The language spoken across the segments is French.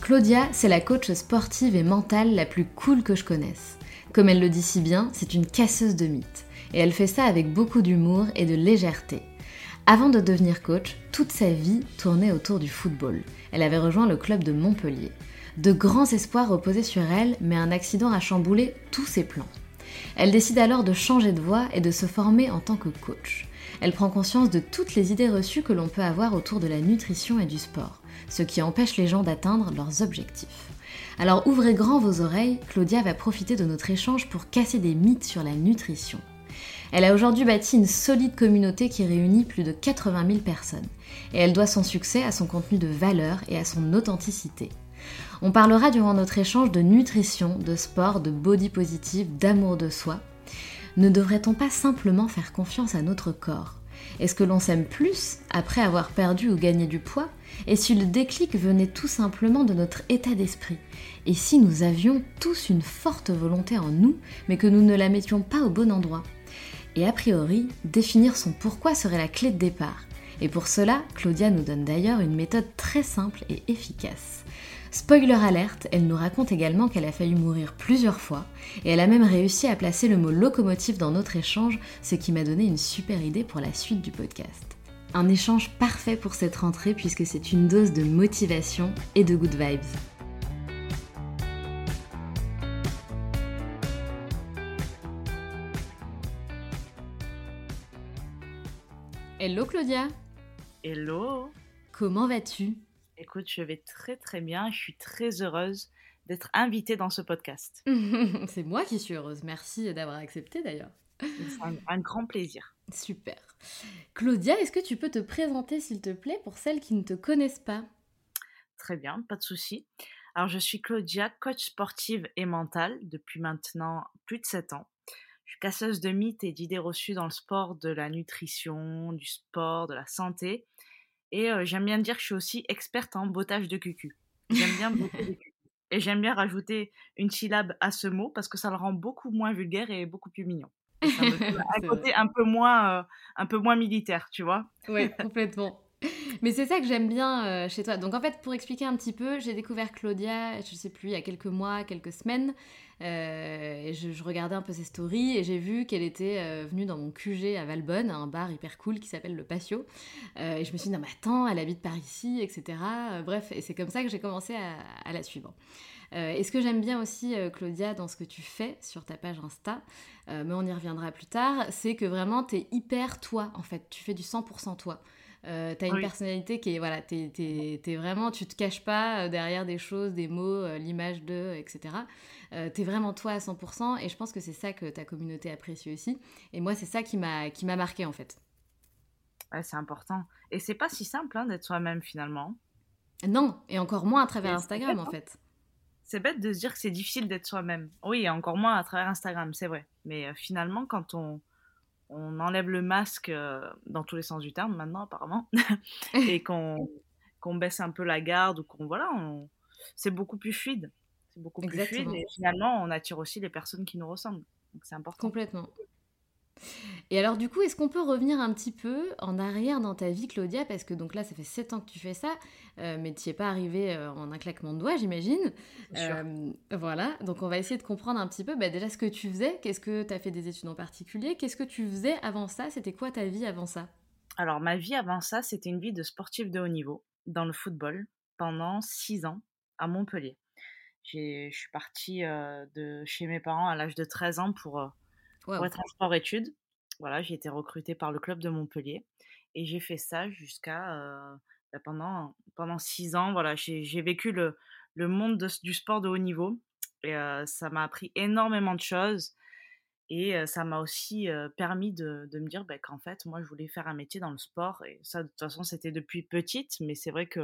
Claudia, c'est la coach sportive et mentale la plus cool que je connaisse. Comme elle le dit si bien, c'est une casseuse de mythes. Et elle fait ça avec beaucoup d'humour et de légèreté. Avant de devenir coach, toute sa vie tournait autour du football. Elle avait rejoint le club de Montpellier. De grands espoirs reposaient sur elle, mais un accident a chamboulé tous ses plans. Elle décide alors de changer de voie et de se former en tant que coach. Elle prend conscience de toutes les idées reçues que l'on peut avoir autour de la nutrition et du sport, ce qui empêche les gens d'atteindre leurs objectifs. Alors ouvrez grand vos oreilles, Claudia va profiter de notre échange pour casser des mythes sur la nutrition. Elle a aujourd'hui bâti une solide communauté qui réunit plus de 80 000 personnes. Et elle doit son succès à son contenu de valeur et à son authenticité. On parlera durant notre échange de nutrition, de sport, de body positive, d'amour de soi. Ne devrait-on pas simplement faire confiance à notre corps ? Est-ce que l'on s'aime plus après avoir perdu ou gagné du poids ? Et si le déclic venait tout simplement de notre état d'esprit ? Et si nous avions tous une forte volonté en nous, mais que nous ne la mettions pas au bon endroit ? Et a priori, définir son pourquoi serait la clé de départ. Et pour cela, Claudia nous donne d'ailleurs une méthode très simple et efficace. Spoiler alerte, elle nous raconte également qu'elle a failli mourir plusieurs fois, et elle a même réussi à placer le mot locomotive dans notre échange, ce qui m'a donné une super idée pour la suite du podcast. Un échange parfait pour cette rentrée puisque c'est une dose de motivation et de good vibes. Hello Claudia. Hello. Comment vas-tu ? Écoute, je vais très très bien, je suis très heureuse d'être invitée dans ce podcast. C'est moi qui suis heureuse, merci d'avoir accepté d'ailleurs. C'est un grand plaisir. Super. Claudia, est-ce que tu peux te présenter s'il te plaît pour celles qui ne te connaissent pas ? Très bien, pas de souci. Alors je suis Claudia, coach sportive et mentale depuis maintenant plus de 7 ans. Je suis casseuse de mythes et d'idées reçues dans le sport, de la nutrition, du sport, de la santé. Et j'aime bien dire que je suis aussi experte en bottage de cucu. J'aime bien botter de cucu. Et j'aime bien rajouter une syllabe à ce mot parce que ça le rend beaucoup moins vulgaire et beaucoup plus mignon. Et ça me fait un côté un peu moins militaire, tu vois. Oui, complètement. Mais c'est ça que j'aime bien chez toi. Donc en fait, pour expliquer un petit peu, j'ai découvert Claudia, je ne sais plus, il y a quelques mois, quelques semaines. Et je regardais un peu ses stories et j'ai vu qu'elle était venue dans mon QG à Valbonne, à un bar hyper cool qui s'appelle le Patio. Et je me suis dit, non mais attends, elle habite par ici, etc. Bref, et c'est comme ça que j'ai commencé à la suivre. Et ce que j'aime bien aussi, Claudia, dans ce que tu fais sur ta page Insta, mais on y reviendra plus tard, c'est que vraiment, t'es hyper toi, en fait. Tu fais du 100% toi. T'as une personnalité qui est, voilà, t'es vraiment, tu te caches pas derrière des choses, des mots, l'image de, etc. T'es vraiment toi à 100% et je pense que c'est ça que ta communauté apprécie aussi. Et moi, c'est ça qui m'a marquée en fait. Ouais, c'est important. Et c'est pas si simple d'être soi-même finalement. Non, et encore moins à travers Instagram en fait. C'est bête de se dire que c'est difficile d'être soi-même. Oui, et encore moins à travers Instagram, c'est vrai. Mais finalement, quand on enlève le masque dans tous les sens du terme maintenant, apparemment, et qu'on baisse un peu la garde, ou qu'on, voilà, c'est beaucoup plus fluide. C'est beaucoup plus fluide et finalement, on attire aussi les personnes qui nous ressemblent. Donc, c'est important. Complètement. Et alors du coup, est-ce qu'on peut revenir un petit peu en arrière dans ta vie, Claudia? Parce que donc là, ça fait 7 ans que tu fais ça, mais tu n'y es pas arrivée en un claquement de doigts, j'imagine. Voilà, donc on va essayer de comprendre un petit peu déjà ce que tu faisais. Qu'est-ce que tu as fait des études en particulier? Qu'est-ce que tu faisais avant ça? C'était quoi ta vie avant ça? Alors ma vie avant ça, c'était une vie de sportive de haut niveau dans le football pendant 6 ans à Montpellier. Je suis partie de chez mes parents à l'âge de 13 ans pour être en sport-études. Voilà, j'ai été recrutée par le club de Montpellier et j'ai fait ça jusqu'à pendant 6 ans. Voilà, j'ai vécu le monde du sport de haut niveau et ça m'a appris énormément de choses et ça m'a aussi permis de me dire qu'en fait, moi, je voulais faire un métier dans le sport. Et ça, de toute façon, c'était depuis petite, mais c'est vrai que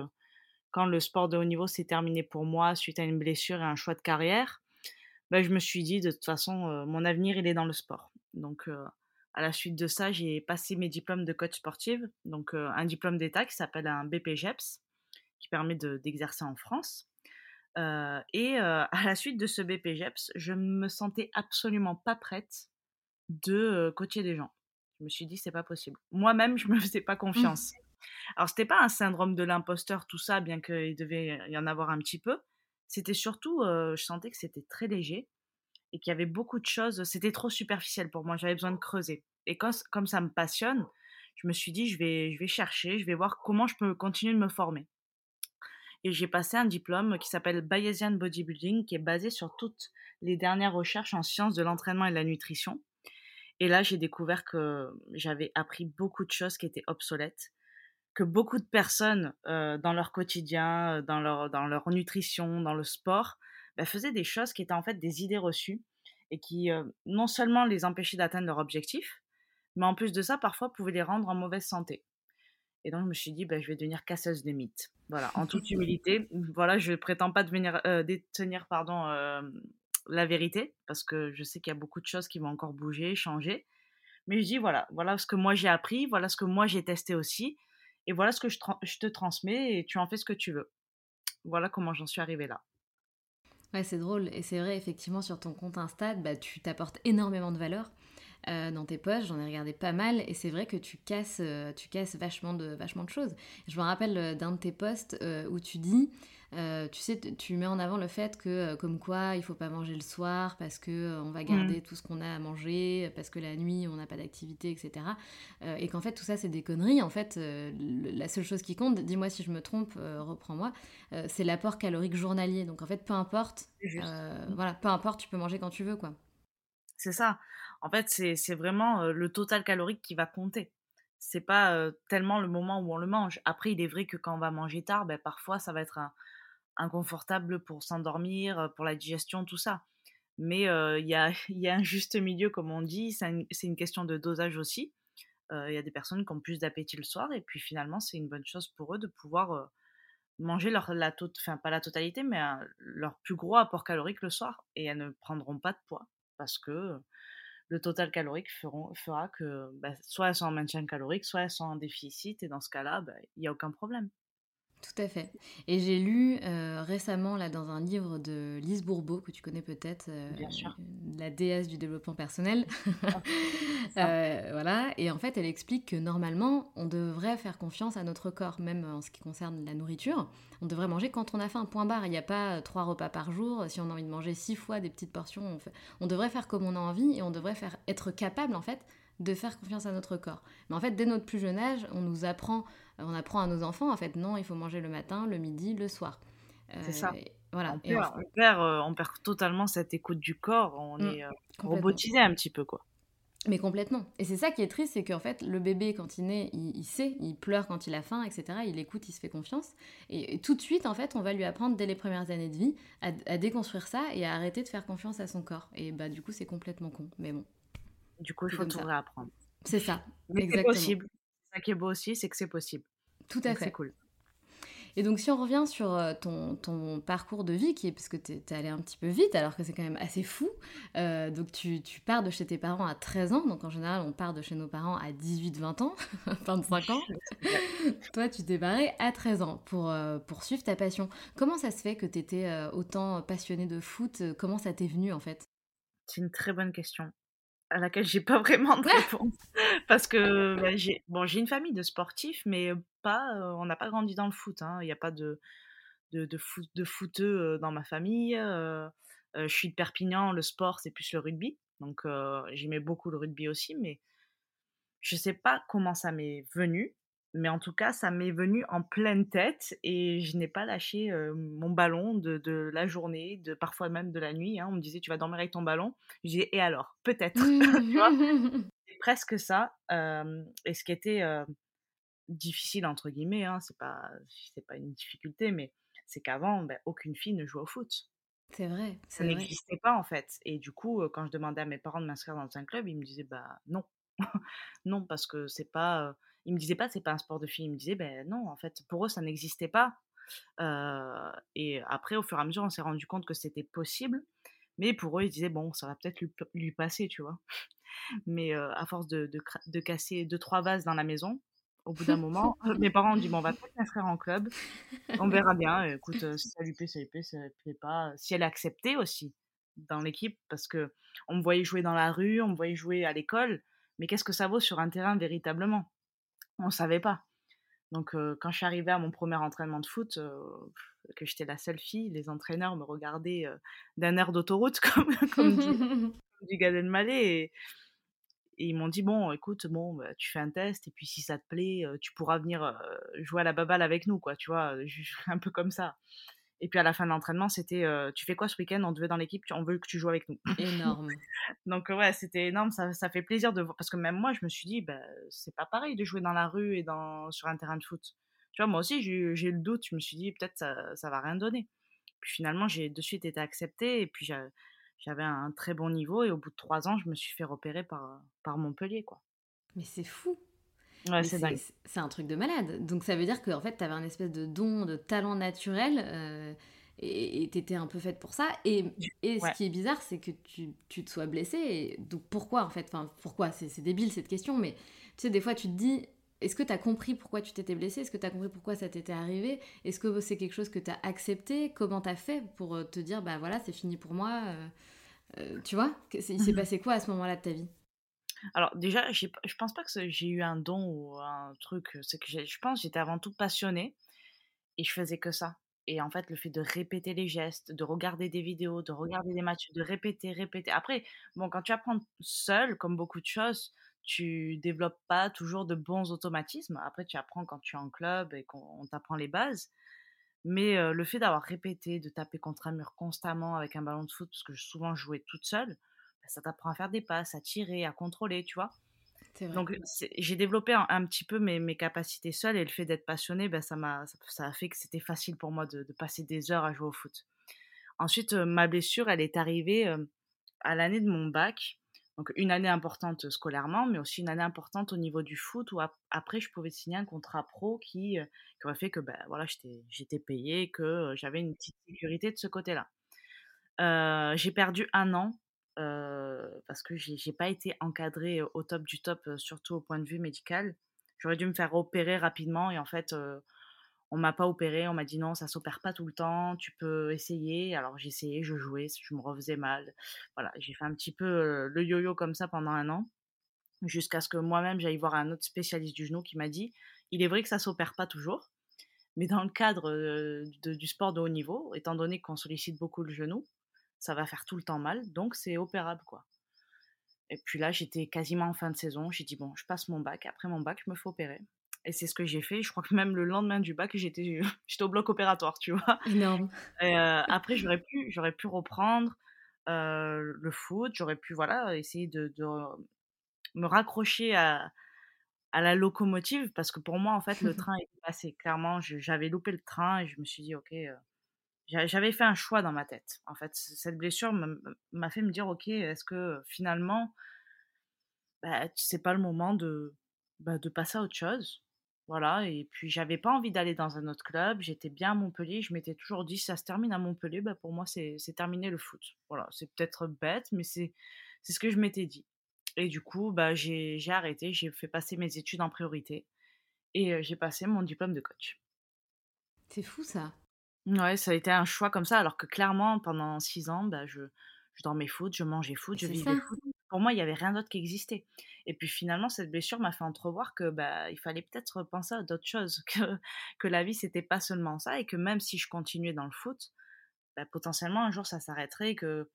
quand le sport de haut niveau s'est terminé pour moi suite à une blessure et un choix de carrière, je me suis dit, de toute façon, mon avenir, il est dans le sport. Donc, à la suite de ça, j'ai passé mes diplômes de coach sportive, donc un diplôme d'État qui s'appelle un BPJEPS, qui permet d'exercer en France. À la suite de ce BPJEPS, je me sentais absolument pas prête de coacher des gens. Je me suis dit, c'est pas possible. Moi-même, je me faisais pas confiance. Alors, c'était pas un syndrome de l'imposteur, tout ça, bien qu'il devait y en avoir un petit peu. C'était surtout, je sentais que c'était très léger et qu'il y avait beaucoup de choses. C'était trop superficiel pour moi, j'avais besoin de creuser. Et comme ça me passionne, je me suis dit, je vais chercher, je vais voir comment je peux continuer de me former. Et j'ai passé un diplôme qui s'appelle Bayesian Bodybuilding, qui est basé sur toutes les dernières recherches en sciences de l'entraînement et de la nutrition. Et là, j'ai découvert que j'avais appris beaucoup de choses qui étaient obsolètes, que beaucoup de personnes dans leur quotidien, dans leur nutrition, dans le sport, faisaient des choses qui étaient en fait des idées reçues et qui non seulement les empêchaient d'atteindre leur objectif, mais en plus de ça, parfois, pouvaient les rendre en mauvaise santé. Et donc, je me suis dit, je vais devenir casseuse de mythes. Voilà, en toute humilité, voilà, je ne prétends pas détenir la vérité, parce que je sais qu'il y a beaucoup de choses qui vont encore bouger, changer. Mais je dis, voilà ce que moi j'ai appris, voilà ce que moi j'ai testé aussi. Et voilà ce que je te transmets et tu en fais ce que tu veux. Voilà comment j'en suis arrivée là. Ouais, c'est drôle. Et c'est vrai, effectivement, sur ton compte Insta, tu t'apportes énormément de valeur dans tes posts. J'en ai regardé pas mal. Et c'est vrai que tu casses vachement de choses. Je me rappelle d'un de tes posts où tu dis... tu mets en avant le fait que comme quoi il faut pas manger le soir parce que on va garder tout ce qu'on a à manger parce que la nuit on n'a pas d'activité, etc. Et qu'en fait tout ça c'est des conneries. En fait la seule chose qui compte, dis-moi si je me trompe, reprends-moi, c'est l'apport calorique journalier. Donc en fait peu importe, tu peux manger quand tu veux, quoi. C'est ça. En fait c'est vraiment le total calorique qui va compter. C'est pas tellement le moment où on le mange. Après il est vrai que quand on va manger tard, parfois ça va être inconfortable pour s'endormir, pour la digestion, tout ça. Mais il y a un juste milieu, comme on dit, c'est une question de dosage aussi. Il y a des personnes qui ont plus d'appétit le soir, et puis finalement, c'est une bonne chose pour eux de pouvoir manger pas la totalité, mais leur plus gros apport calorique le soir. Et elles ne prendront pas de poids, parce que le total calorique fera que soit elles sont en maintien calorique, soit elles sont en déficit, et dans ce cas-là, il n'y a aucun problème. Tout à fait. Et j'ai lu récemment là, dans un livre de Lise Bourbeau, que tu connais peut-être, bien sûr, la déesse du développement personnel. Voilà. Et en fait, elle explique que normalement, on devrait faire confiance à notre corps, même en ce qui concerne la nourriture. On devrait manger quand on a faim, point barre. Il n'y a pas 3 repas par jour. Si on a envie de manger 6 fois des petites portions, on devrait faire comme on a envie et on devrait être capable, en fait, de faire confiance à notre corps. Mais en fait, dès notre plus jeune âge, on apprend à nos enfants, en fait, non, il faut manger le matin, le midi, le soir. C'est ça. Voilà. On perd totalement cette écoute du corps, on est robotisé un petit peu, quoi. Mais complètement. Et c'est ça qui est triste, c'est qu'en fait, le bébé, quand il naît, il sait, il pleure quand il a faim, etc. Il écoute, il se fait confiance. Et tout de suite, en fait, on va lui apprendre, dès les premières années de vie, à déconstruire ça et à arrêter de faire confiance à son corps. Et du coup, c'est complètement con. Mais bon. Du coup, il faut tout réapprendre. C'est ça. Mais exactement. C'est possible. Ça qui est beau aussi, c'est que c'est possible. Tout à fait. C'est cool. Et donc, si on revient sur ton parcours de vie, parce que t'es allé un petit peu vite, alors que c'est quand même assez fou. Donc, tu pars de chez tes parents à 13 ans. Donc, en général, on part de chez nos parents à 18-20 ans, 25 ans. Toi, tu t'es barré à 13 ans pour poursuivre ta passion. Comment ça se fait que t'étais autant passionnée de foot? Comment ça t'est venu, en fait? C'est une très bonne question, à laquelle j'ai pas vraiment de réponse, parce que j'ai une famille de sportifs, mais on n'a pas grandi dans le foot, hein. Il n'y a pas de footeux dans ma famille. Je suis de Perpignan, le sport c'est plus le rugby, donc j'aimais beaucoup le rugby aussi, mais je sais pas comment ça m'est venu, mais en tout cas ça m'est venu en pleine tête, et je n'ai pas lâché mon ballon de la journée, parfois même de la nuit, hein. On me disait tu vas dormir avec ton ballon, je disais et alors peut-être. Tu vois, c'est presque ça, et ce qui était difficile entre guillemets, hein, c'est pas une difficulté, mais c'est qu'avant aucune fille ne jouait au foot. C'est vrai, ça n'existait pas en fait, et du coup quand je demandais à mes parents de m'inscrire dans un club, ils me disaient non. Non, parce que c'est pas... Ils me disaient pas c'est pas un sport de filles, ils me disaient non, en fait, pour eux ça n'existait pas. Et après, au fur et à mesure, on s'est rendu compte que c'était possible, mais pour eux ils disaient ça va peut-être lui passer, tu vois. Mais à force de casser 2-3 vases dans la maison, au bout d'un moment, mes parents ont dit on va peut-être m'inscrire en club, on verra bien. Et, écoute, si ça lui plaît pas, si elle est acceptée aussi dans l'équipe, parce que on me voyait jouer dans la rue, on me voyait jouer à l'école. Mais qu'est-ce que ça vaut sur un terrain véritablement? On ne savait pas. Donc, quand je suis arrivée à mon premier entraînement de foot, que j'étais la seule fille, les entraîneurs me regardaient d'un air d'autoroute, comme du gars de Malais. Et ils m'ont dit, tu fais un test, et puis si ça te plaît, tu pourras venir jouer à la baballe avec nous, quoi, tu vois, un peu comme ça. Et puis à la fin de l'entraînement, c'était tu fais quoi ce week-end? On te veut dans l'équipe, on veut que tu joues avec nous. Énorme. Donc c'était énorme, ça fait plaisir de voir, parce que même moi je me suis dit c'est pas pareil de jouer dans la rue et sur un terrain de foot. Tu vois, moi aussi j'ai eu le doute, je me suis dit peut-être ça va rien donner. Puis finalement, j'ai de suite été acceptée, et puis j'avais un très bon niveau, et au bout de 3 ans, je me suis fait repérer par Montpellier, quoi. Mais c'est fou. Ouais, c'est un truc de malade. Donc ça veut dire que en fait t'avais un espèce de don, de talent naturel, et t'étais un peu faite pour ça. Et ouais. Ce qui est bizarre, c'est que tu te sois blessée. Et donc pourquoi en fait? Enfin pourquoi? C'est débile cette question, mais tu sais, des fois tu te dis, est-ce que t'as compris pourquoi tu t'étais blessée? Est-ce que t'as compris pourquoi ça t'était arrivé? Est-ce que c'est quelque chose que t'as accepté? Comment t'as fait pour te dire voilà, c'est fini pour moi? Tu vois, il s'est passé quoi à ce moment-là de ta vie? Alors déjà, je pense pas que j'ai eu un don ou un truc, c'est que je pense que j'étais avant tout passionnée, et je faisais que ça. Et en fait, le fait de répéter les gestes, de regarder des vidéos, de regarder des matchs, de répéter. Après, quand tu apprends seule, comme beaucoup de choses, tu développes pas toujours de bons automatismes. Après, tu apprends quand tu es en club et qu'on t'apprend les bases. Mais le fait d'avoir répété, de taper contre un mur constamment avec un ballon de foot, parce que souvent je jouais toute seule, ça t'apprend à faire des passes, à tirer, à contrôler, tu vois. C'est vrai. Donc, j'ai développé un petit peu mes capacités seule, et le fait d'être passionnée, ça a fait que c'était facile pour moi de passer des heures à jouer au foot. Ensuite, ma blessure, elle est arrivée à l'année de mon bac. Donc, une année importante scolairement, mais aussi une année importante au niveau du foot, où après, je pouvais signer un contrat pro qui aurait fait que j'étais payée, que j'avais une petite sécurité de ce côté-là. J'ai perdu 1 an. Parce que j'ai pas été encadrée au top du top, surtout au point de vue médical. J'aurais dû me faire opérer rapidement, et en fait, on m'a pas opérée. On m'a dit non, ça s'opère pas tout le temps, tu peux essayer. Alors j'ai essayé, je jouais, je me refaisais mal. Voilà, j'ai fait un petit peu le yo-yo comme ça pendant 1 an, jusqu'à ce que moi-même j'aille voir un autre spécialiste du genou qui m'a dit « Il est vrai que ça s'opère pas toujours, mais dans le cadre du sport de haut niveau, étant donné qu'on sollicite beaucoup le genou, ça va faire tout le temps mal, donc c'est opérable, quoi. » Et puis là, j'étais quasiment en fin de saison, j'ai dit je passe mon bac, après mon bac, je me fais opérer. Et c'est ce que j'ai fait, je crois que même le lendemain du bac, j'étais au bloc opératoire, tu vois. Énorme. Après, j'aurais pu reprendre le foot, j'aurais pu essayer de me raccrocher à la locomotive, parce que pour moi, en fait, le train était passé. Clairement, j'avais loupé le train, et je me suis dit, ok... J'avais fait un choix dans ma tête. En fait, cette blessure m'a fait me dire, ok, est-ce que finalement, c'est pas le moment de passer à autre chose? Voilà, et puis j'avais pas envie d'aller dans un autre club, j'étais bien à Montpellier, je m'étais toujours dit, si ça se termine à Montpellier, bah pour moi c'est terminé le foot. Voilà, c'est peut-être bête, mais c'est ce que je m'étais dit. Et du coup, bah, j'ai arrêté, j'ai fait passer mes études en priorité, et j'ai passé mon diplôme de coach. C'est fou ça. Ouais, ça a été un choix comme ça, alors que clairement, pendant 6 ans, bah, je dormais foot, je mangeais foot, je vivais foot. Pour moi, il n'y avait rien d'autre qui existait. Et puis finalement, cette blessure m'a fait entrevoir que bah, il fallait peut-être penser à d'autres choses, que la vie, c'était pas seulement ça, et que même si je continuais dans le foot, bah, potentiellement, un jour, ça s'arrêterait, que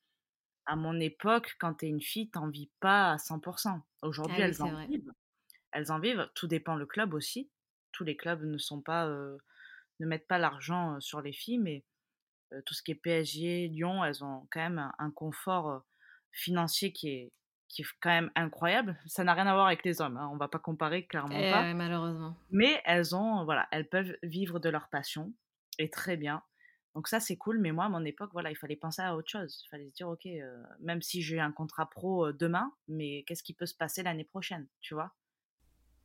à mon époque, quand t'es une fille, t'en vis pas à 100%. Aujourd'hui, elles en vivent. Tout dépend le club aussi. Tous les clubs ne sont pas, ne mettent pas l'argent sur les filles, mais tout ce qui est PSG, Lyon, elles ont quand même un confort financier qui est quand même incroyable. Ça n'a rien à voir avec les hommes, hein. On ne va pas comparer, clairement pas. Ouais, malheureusement. Mais elles ont, voilà, elles peuvent vivre de leur passion, et très bien. Donc ça, c'est cool, mais moi, à mon époque, voilà, il fallait penser à autre chose. Il fallait se dire, ok, même si j'ai un contrat pro demain, mais qu'est-ce qui peut se passer l'année prochaine, tu vois ?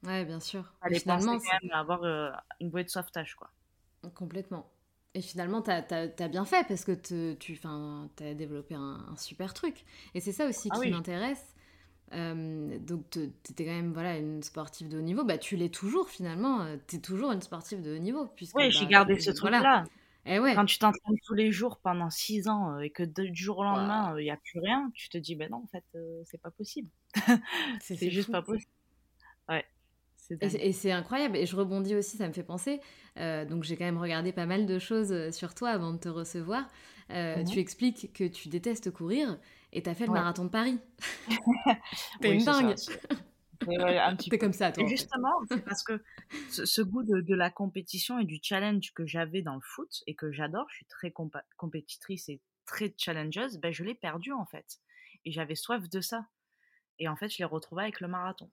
Ouais, bien sûr. Il fallait penser quand même à avoir une bouée de sauvetage, quoi. Complètement. Et finalement, t'as bien fait, parce que t'as développé un super truc. Et c'est ça aussi qui m'intéresse. Donc, t'étais quand même une sportive de haut niveau. Bah, tu l'es toujours, finalement. T'es toujours une sportive de haut niveau. Puisque, oui, j'ai gardé ce truc-là. Et ouais. Quand tu t'entraînes tous les jours pendant 6 ans et que du jour au lendemain, il n'y a plus rien, tu te dis, non, en fait, c'est pas possible. c'est juste fou. Pas possible. Ouais. Et c'est incroyable, et je rebondis aussi, ça me fait penser, donc j'ai quand même regardé pas mal de choses sur toi avant de te recevoir, tu expliques que tu détestes courir, et t'as fait le marathon de Paris. T'es une dingue. T'es comme ça, toi. Et justement, c'est parce que ce goût de la compétition et du challenge que j'avais dans le foot, et que j'adore, je suis très compétitrice et très challengeuse, je l'ai perdu en fait, et j'avais soif de ça, et en fait je l'ai retrouvé avec le marathon.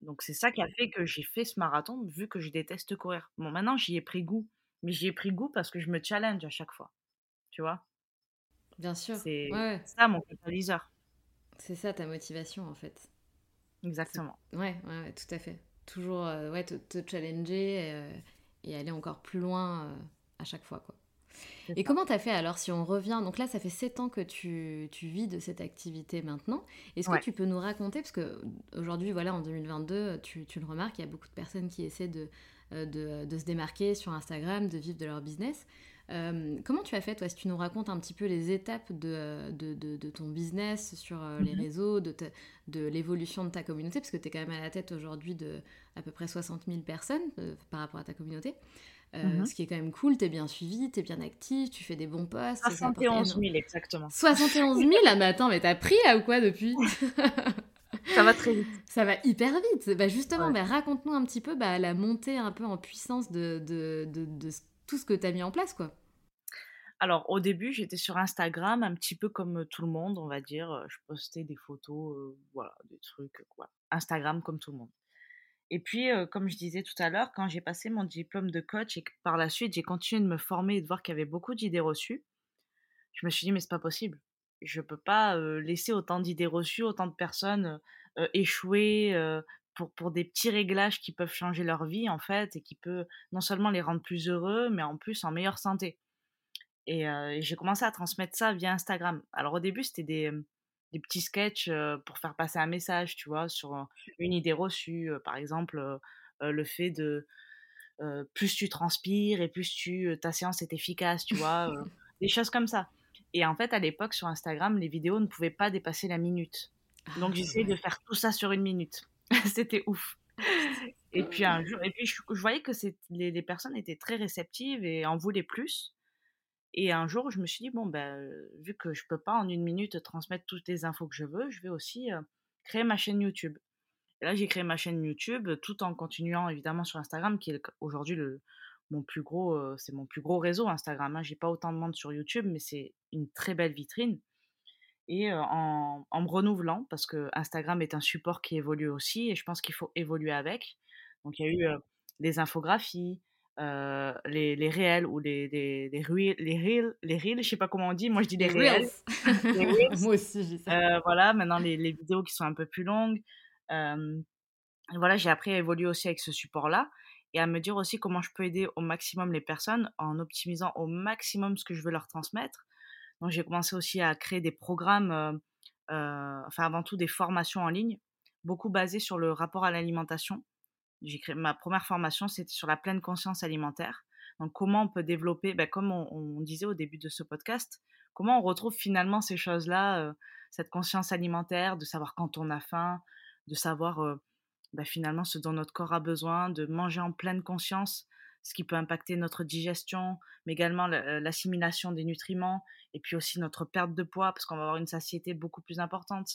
Donc, c'est ça qui a fait que j'ai fait ce marathon, vu que je déteste courir. Bon, maintenant, j'y ai pris goût. Mais j'y ai pris goût parce que je me challenge à chaque fois. Tu vois ? Bien sûr. C'est ça, mon catalyseur. C'est ça, ta motivation, en fait. Exactement. Ouais, tout à fait. Toujours te challenger et aller encore plus loin à chaque fois, quoi. Et comment t'as fait alors, si on revient, donc là ça fait 7 ans que tu vis de cette activité maintenant, est-ce que tu peux nous raconter, parce qu'aujourd'hui en 2022 tu le remarques, il y a beaucoup de personnes qui essaient de se démarquer sur Instagram, de vivre de leur business, comment tu as fait toi, si tu nous racontes un petit peu les étapes de ton business sur les réseaux, de l'évolution de ta communauté, parce que t'es quand même à la tête aujourd'hui de à peu près 60 000 personnes par rapport à ta communauté. Ce qui est quand même cool, t'es bien suivi, t'es bien active, tu fais des bons posts. 71 000 exactement. 71 000 ah, mais attends, mais t'as pris là ou quoi depuis ? Ça va très vite. Ça va hyper vite. Bah justement, raconte-nous un petit peu la montée un peu en puissance de tout ce que t'as mis en place, quoi. Alors au début, j'étais sur Instagram un petit peu comme tout le monde, on va dire. Je postais des photos, des trucs, quoi. Instagram comme tout le monde. Et puis, comme je disais tout à l'heure, quand j'ai passé mon diplôme de coach et que par la suite, j'ai continué de me former et de voir qu'il y avait beaucoup d'idées reçues, je me suis dit, mais c'est pas possible. Je peux pas laisser autant d'idées reçues, autant de personnes échouer pour des petits réglages qui peuvent changer leur vie, en fait, et qui peut non seulement les rendre plus heureux, mais en plus en meilleure santé. Et j'ai commencé à transmettre ça via Instagram. Alors, au début, c'était des petits sketchs pour faire passer un message, tu vois, sur une idée reçue. Par exemple, le fait de plus tu transpires et plus ta séance est efficace, tu vois, des choses comme ça. Et en fait, à l'époque, sur Instagram, les vidéos ne pouvaient pas dépasser la minute. Donc, j'essayais de faire tout ça sur 1 minute. C'était ouf. Et puis, un jour, je voyais que les personnes étaient très réceptives et en voulaient plus. Et un jour, je me suis dit, vu que je ne peux pas en 1 minute transmettre toutes les infos que je veux, je vais aussi créer ma chaîne YouTube. Et là, j'ai créé ma chaîne YouTube tout en continuant évidemment sur Instagram, qui est aujourd'hui c'est mon plus gros réseau Instagram. Hein. Je n'ai pas autant de monde sur YouTube, mais c'est une très belle vitrine. Et en me renouvelant, parce que Instagram est un support qui évolue aussi, et je pense qu'il faut évoluer avec. Donc, il y a eu des infographies, les réels ou les reels, je sais pas comment on dit, moi je dis les réels. Moi aussi j'ai ça. Voilà, maintenant les vidéos qui sont un peu plus longues, voilà, j'ai appris à évoluer aussi avec ce support-là et à me dire aussi comment je peux aider au maximum les personnes en optimisant au maximum ce que je veux leur transmettre. Donc, j'ai commencé aussi à créer des programmes, avant tout des formations en ligne, beaucoup basées sur le rapport à l'alimentation. J'ai créé ma première formation, c'était sur la pleine conscience alimentaire. Donc, comment on peut développer, comme on disait au début de ce podcast, comment on retrouve finalement ces choses-là, cette conscience alimentaire, de savoir quand on a faim, de savoir finalement ce dont notre corps a besoin, de manger en pleine conscience, ce qui peut impacter notre digestion, mais également l'assimilation des nutriments, et puis aussi notre perte de poids, parce qu'on va avoir une satiété beaucoup plus importante.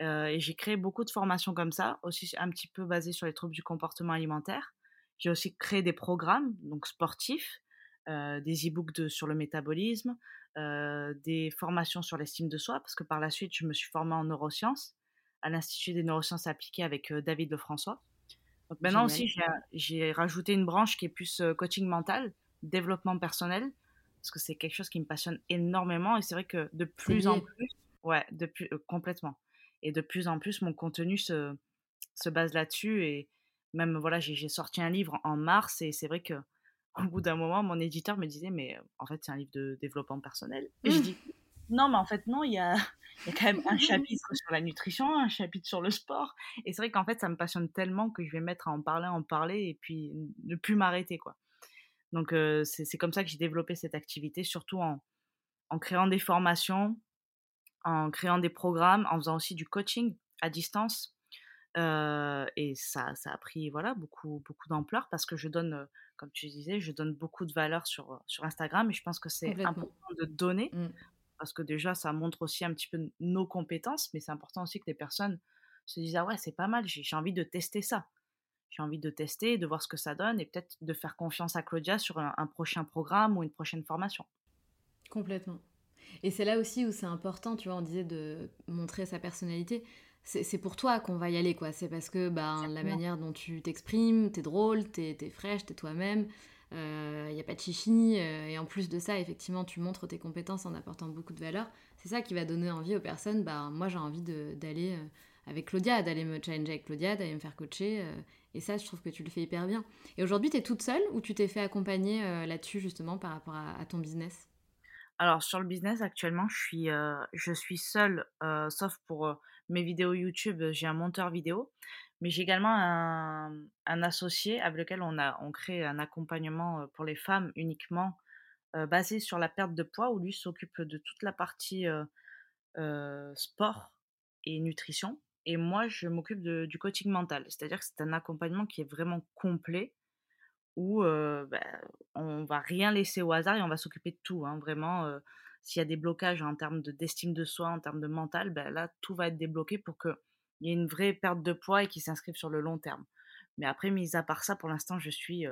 Et j'ai créé beaucoup de formations comme ça, aussi un petit peu basées sur les troubles du comportement alimentaire. J'ai aussi créé des programmes donc sportifs, des e-books sur le métabolisme, des formations sur l'estime de soi, parce que par la suite, je me suis formée en neurosciences, à l'Institut des neurosciences appliquées avec David Lefrançois. Donc maintenant aussi, j'ai rajouté une branche qui est plus coaching mental, développement personnel, parce que c'est quelque chose qui me passionne énormément, et c'est vrai que de plus en plus, complètement. Et de plus en plus, mon contenu se base là-dessus. Et même, voilà, j'ai sorti un livre en mars. Et c'est vrai qu'au bout d'un moment, mon éditeur me disait « Mais en fait, c'est un livre de développement personnel. » Et je dis « Non, mais en fait, non. Il y a quand même un chapitre sur la nutrition, un chapitre sur le sport. » Et c'est vrai qu'en fait, ça me passionne tellement que je vais mettre à en parler et puis ne plus m'arrêter, quoi. Donc, c'est comme ça que j'ai développé cette activité, surtout en créant des formations, en créant des programmes, en faisant aussi du coaching à distance. Et ça a pris beaucoup d'ampleur parce que je donne, comme tu disais, beaucoup de valeur sur Instagram, et je pense que c'est important de donner parce que déjà, ça montre aussi un petit peu nos compétences, mais c'est important aussi que les personnes se disent « Ah ouais, c'est pas mal, j'ai envie de tester ça. J'ai envie de tester, de voir ce que ça donne et peut-être de faire confiance à Claudia sur un prochain programme ou une prochaine formation. » Complètement. Et c'est là aussi où c'est important, tu vois, on disait de montrer sa personnalité. C'est pour toi qu'on va y aller, quoi. C'est parce que la manière dont tu t'exprimes, t'es drôle, t'es fraîche, t'es toi-même, y a pas de chichi. Et en plus de ça, effectivement, tu montres tes compétences en apportant beaucoup de valeur. C'est ça qui va donner envie aux personnes. Moi, j'ai envie d'aller avec Claudia, d'aller me challenger avec Claudia, d'aller me faire coacher. Et ça, je trouve que tu le fais hyper bien. Et aujourd'hui, t'es toute seule ou tu t'es fait accompagner là-dessus, justement, par rapport à ton business ? Alors, sur le business, actuellement, je suis seule, sauf pour mes vidéos YouTube, j'ai un monteur vidéo. Mais j'ai également un associé avec lequel on crée un accompagnement pour les femmes uniquement basé sur la perte de poids, où lui s'occupe de toute la partie sport et nutrition. Et moi, je m'occupe du coaching mental. C'est-à-dire que c'est un accompagnement qui est vraiment complet, où on va rien laisser au hasard et on va s'occuper de tout, hein. Vraiment, s'il y a des blocages en termes d'estime de soi, en termes de mental, là, tout va être débloqué pour qu'il y ait une vraie perte de poids et qu'il s'inscrive sur le long terme. Mais après, mis à part ça, pour l'instant, je suis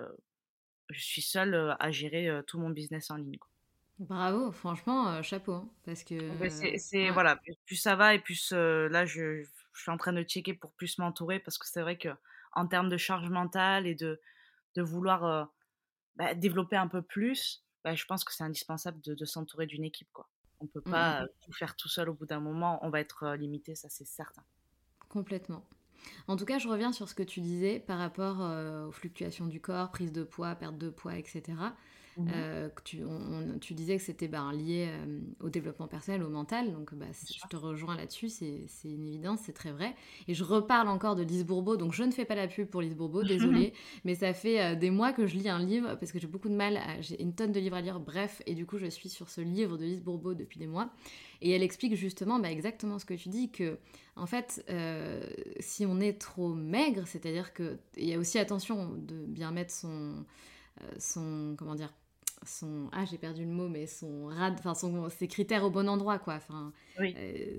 seule à gérer tout mon business en ligne, quoi. Bravo, franchement, chapeau, hein, parce que... c'est voilà, plus ça va et plus là, je suis en train de checker pour plus m'entourer, parce que c'est vrai qu'en termes de charge mentale et de vouloir développer un peu plus, je pense que c'est indispensable de s'entourer d'une équipe, quoi. On ne peut pas tout faire tout seul. Au bout d'un moment, on va être limité, ça c'est certain. Complètement. En tout cas, je reviens sur ce que tu disais par rapport aux fluctuations du corps, prise de poids, perte de poids, etc. Tu disais que c'était lié au développement personnel, au mental, donc je te rejoins là-dessus, c'est une évidence, c'est très vrai. Et je reparle encore de Lise Bourbeau, donc je ne fais pas la pub pour Lise Bourbeau, désolée, mais ça fait des mois que je lis un livre, parce que j'ai beaucoup de mal, j'ai une tonne de livres à lire, bref, et du coup je suis sur ce livre de Lise Bourbeau depuis des mois, et elle explique justement exactement ce que tu dis, que en fait, si on est trop maigre, c'est-à-dire que, il y a aussi attention de bien mettre ses critères au bon endroit, quoi. Enfin, il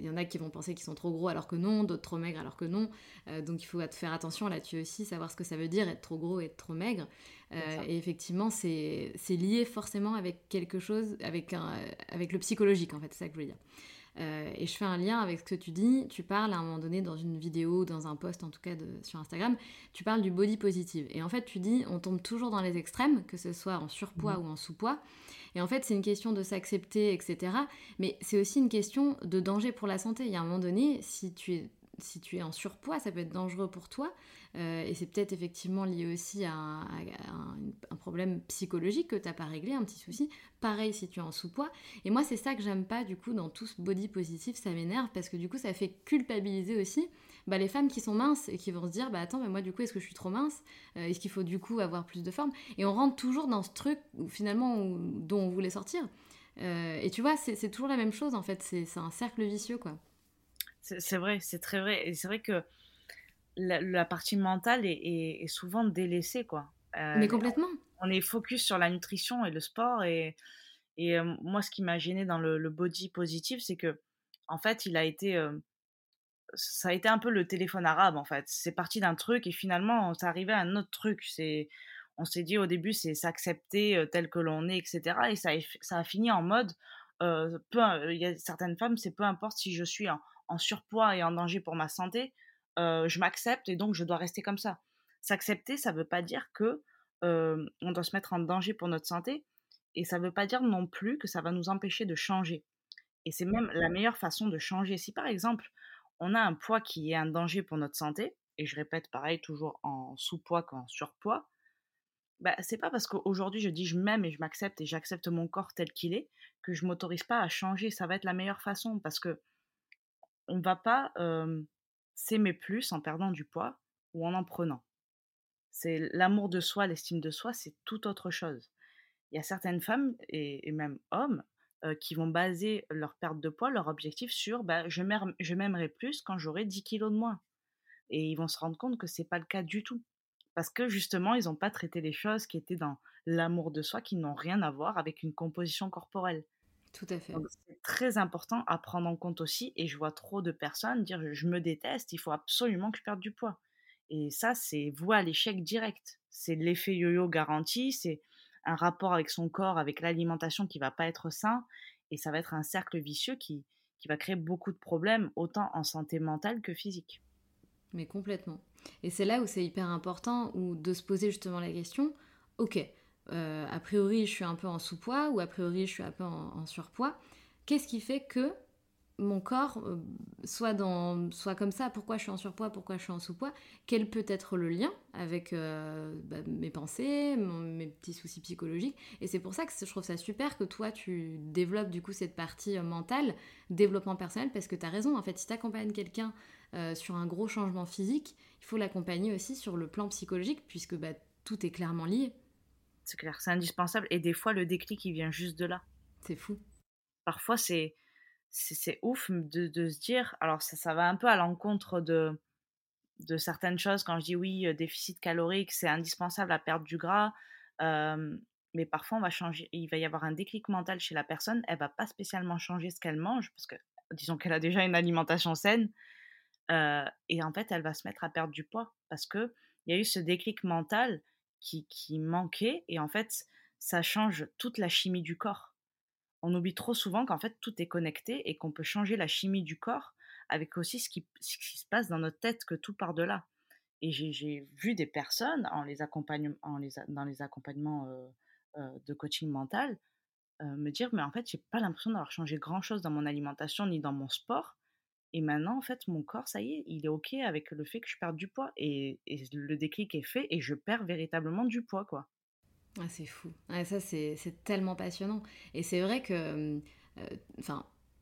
y en a qui vont penser qu'ils sont trop gros alors que non, d'autres trop maigres alors que non. Donc il faut faire attention là-dessus aussi, savoir ce que ça veut dire être trop gros, être trop maigre. Et effectivement, c'est lié forcément avec quelque chose, avec le psychologique, en fait, c'est ça que je voulais dire. Et je fais un lien avec ce que tu dis. Tu parles à un moment donné dans une vidéo, dans un post en tout cas sur Instagram, tu parles du body positive. Et en fait, tu dis, on tombe toujours dans les extrêmes, que ce soit en surpoids ou en sous-poids. Et en fait, c'est une question de s'accepter, etc. Mais c'est aussi une question de danger pour la santé. Il y a un moment donné, si tu es si tu es en surpoids, ça peut être dangereux pour toi, et c'est peut-être effectivement lié aussi à un problème psychologique que tu n'as pas réglé, un petit souci. Pareil si tu es en sous-poids. Et moi, c'est ça que j'aime pas du coup dans tout ce body positif, ça m'énerve parce que du coup, ça fait culpabiliser aussi les femmes qui sont minces et qui vont se dire moi du coup, est-ce que je suis trop mince, est-ce qu'il faut du coup avoir plus de forme? Et on rentre toujours dans ce truc où, finalement dont on voulait sortir. Et tu vois, c'est toujours la même chose en fait, c'est un cercle vicieux quoi. C'est vrai, c'est très vrai. Et c'est vrai que la partie mentale est souvent délaissée, quoi. Mais complètement. On est focus sur la nutrition et le sport. Et moi, ce qui m'a gênée dans le body positive, c'est que, en fait, ça a été un peu le téléphone arabe, en fait. C'est parti d'un truc et finalement, c'est arrivé à un autre truc. On s'est dit au début, c'est s'accepter tel que l'on est, etc. Et ça a fini en mode, il y a certaines femmes, c'est peu importe si je suis en surpoids et en danger pour ma santé, je m'accepte et donc je dois rester comme ça. S'accepter, ça ne veut pas dire que on doit se mettre en danger pour notre santé, et ça ne veut pas dire non plus que ça va nous empêcher de changer. Et c'est même la meilleure façon de changer. Si par exemple, on a un poids qui est un danger pour notre santé, et je répète pareil, toujours en sous-poids qu'en surpoids, c'est pas parce qu'aujourd'hui je dis je m'aime et je m'accepte et j'accepte mon corps tel qu'il est que je ne m'autorise pas à changer. Ça va être la meilleure façon parce que on ne va pas s'aimer plus en perdant du poids ou en prenant. C'est l'amour de soi, l'estime de soi, c'est tout autre chose. Il y a certaines femmes et même hommes qui vont baser leur perte de poids, leur objectif sur je m'aimerai plus quand j'aurai 10 kilos de moins. Et ils vont se rendre compte que ce n'est pas le cas du tout. Parce que justement, ils n'ont pas traité les choses qui étaient dans l'amour de soi, qui n'ont rien à voir avec une composition corporelle. Tout à fait. Donc, c'est très important à prendre en compte aussi, et je vois trop de personnes dire je me déteste, il faut absolument que je perde du poids. Et ça, c'est voué à l'échec direct. C'est l'effet yo-yo garanti, c'est un rapport avec son corps, avec l'alimentation qui ne va pas être sain, et ça va être un cercle vicieux qui va créer beaucoup de problèmes, autant en santé mentale que physique. Mais complètement. Et c'est là où c'est hyper important de se poser justement la question, ok, a priori je suis un peu en sous-poids ou a priori je suis un peu en surpoids, qu'est-ce qui fait que mon corps soit comme ça? Pourquoi je suis en surpoids? Pourquoi je suis en sous-poids? Quel peut être le lien avec mes pensées, mes petits soucis psychologiques? Et c'est pour ça que je trouve ça super que toi tu développes du coup cette partie mentale, développement personnel, parce que t'as raison en fait, si t'accompagnes quelqu'un sur un gros changement physique, il faut l'accompagner aussi sur le plan psychologique puisque tout est clairement lié. C'est clair, c'est indispensable. Et des fois, le déclic, il vient juste de là. C'est fou. Parfois, c'est ouf de se dire... Alors, ça va un peu à l'encontre de certaines choses. Quand je dis, oui, déficit calorique, c'est indispensable à perdre du gras. Mais parfois, on va changer. Il va y avoir un déclic mental chez la personne. Elle ne va pas spécialement changer ce qu'elle mange, parce que, disons qu'elle a déjà une alimentation saine. Et en fait, elle va se mettre à perdre du poids, parce qu'il y a eu ce déclic mental... Qui manquait, et en fait ça change toute la chimie du corps. On oublie trop souvent qu'en fait tout est connecté et qu'on peut changer la chimie du corps avec aussi ce qui se passe dans notre tête, que tout part de là. Et j'ai vu des personnes dans les accompagnements de coaching mental me dire mais en fait j'ai pas l'impression d'avoir changé grand chose dans mon alimentation ni dans mon sport, et maintenant en fait mon corps, ça y est, il est ok avec le fait que je perde du poids, et le déclic est fait et je perds véritablement du poids quoi. Ah, c'est fou. Ah, ça c'est tellement passionnant, et c'est vrai que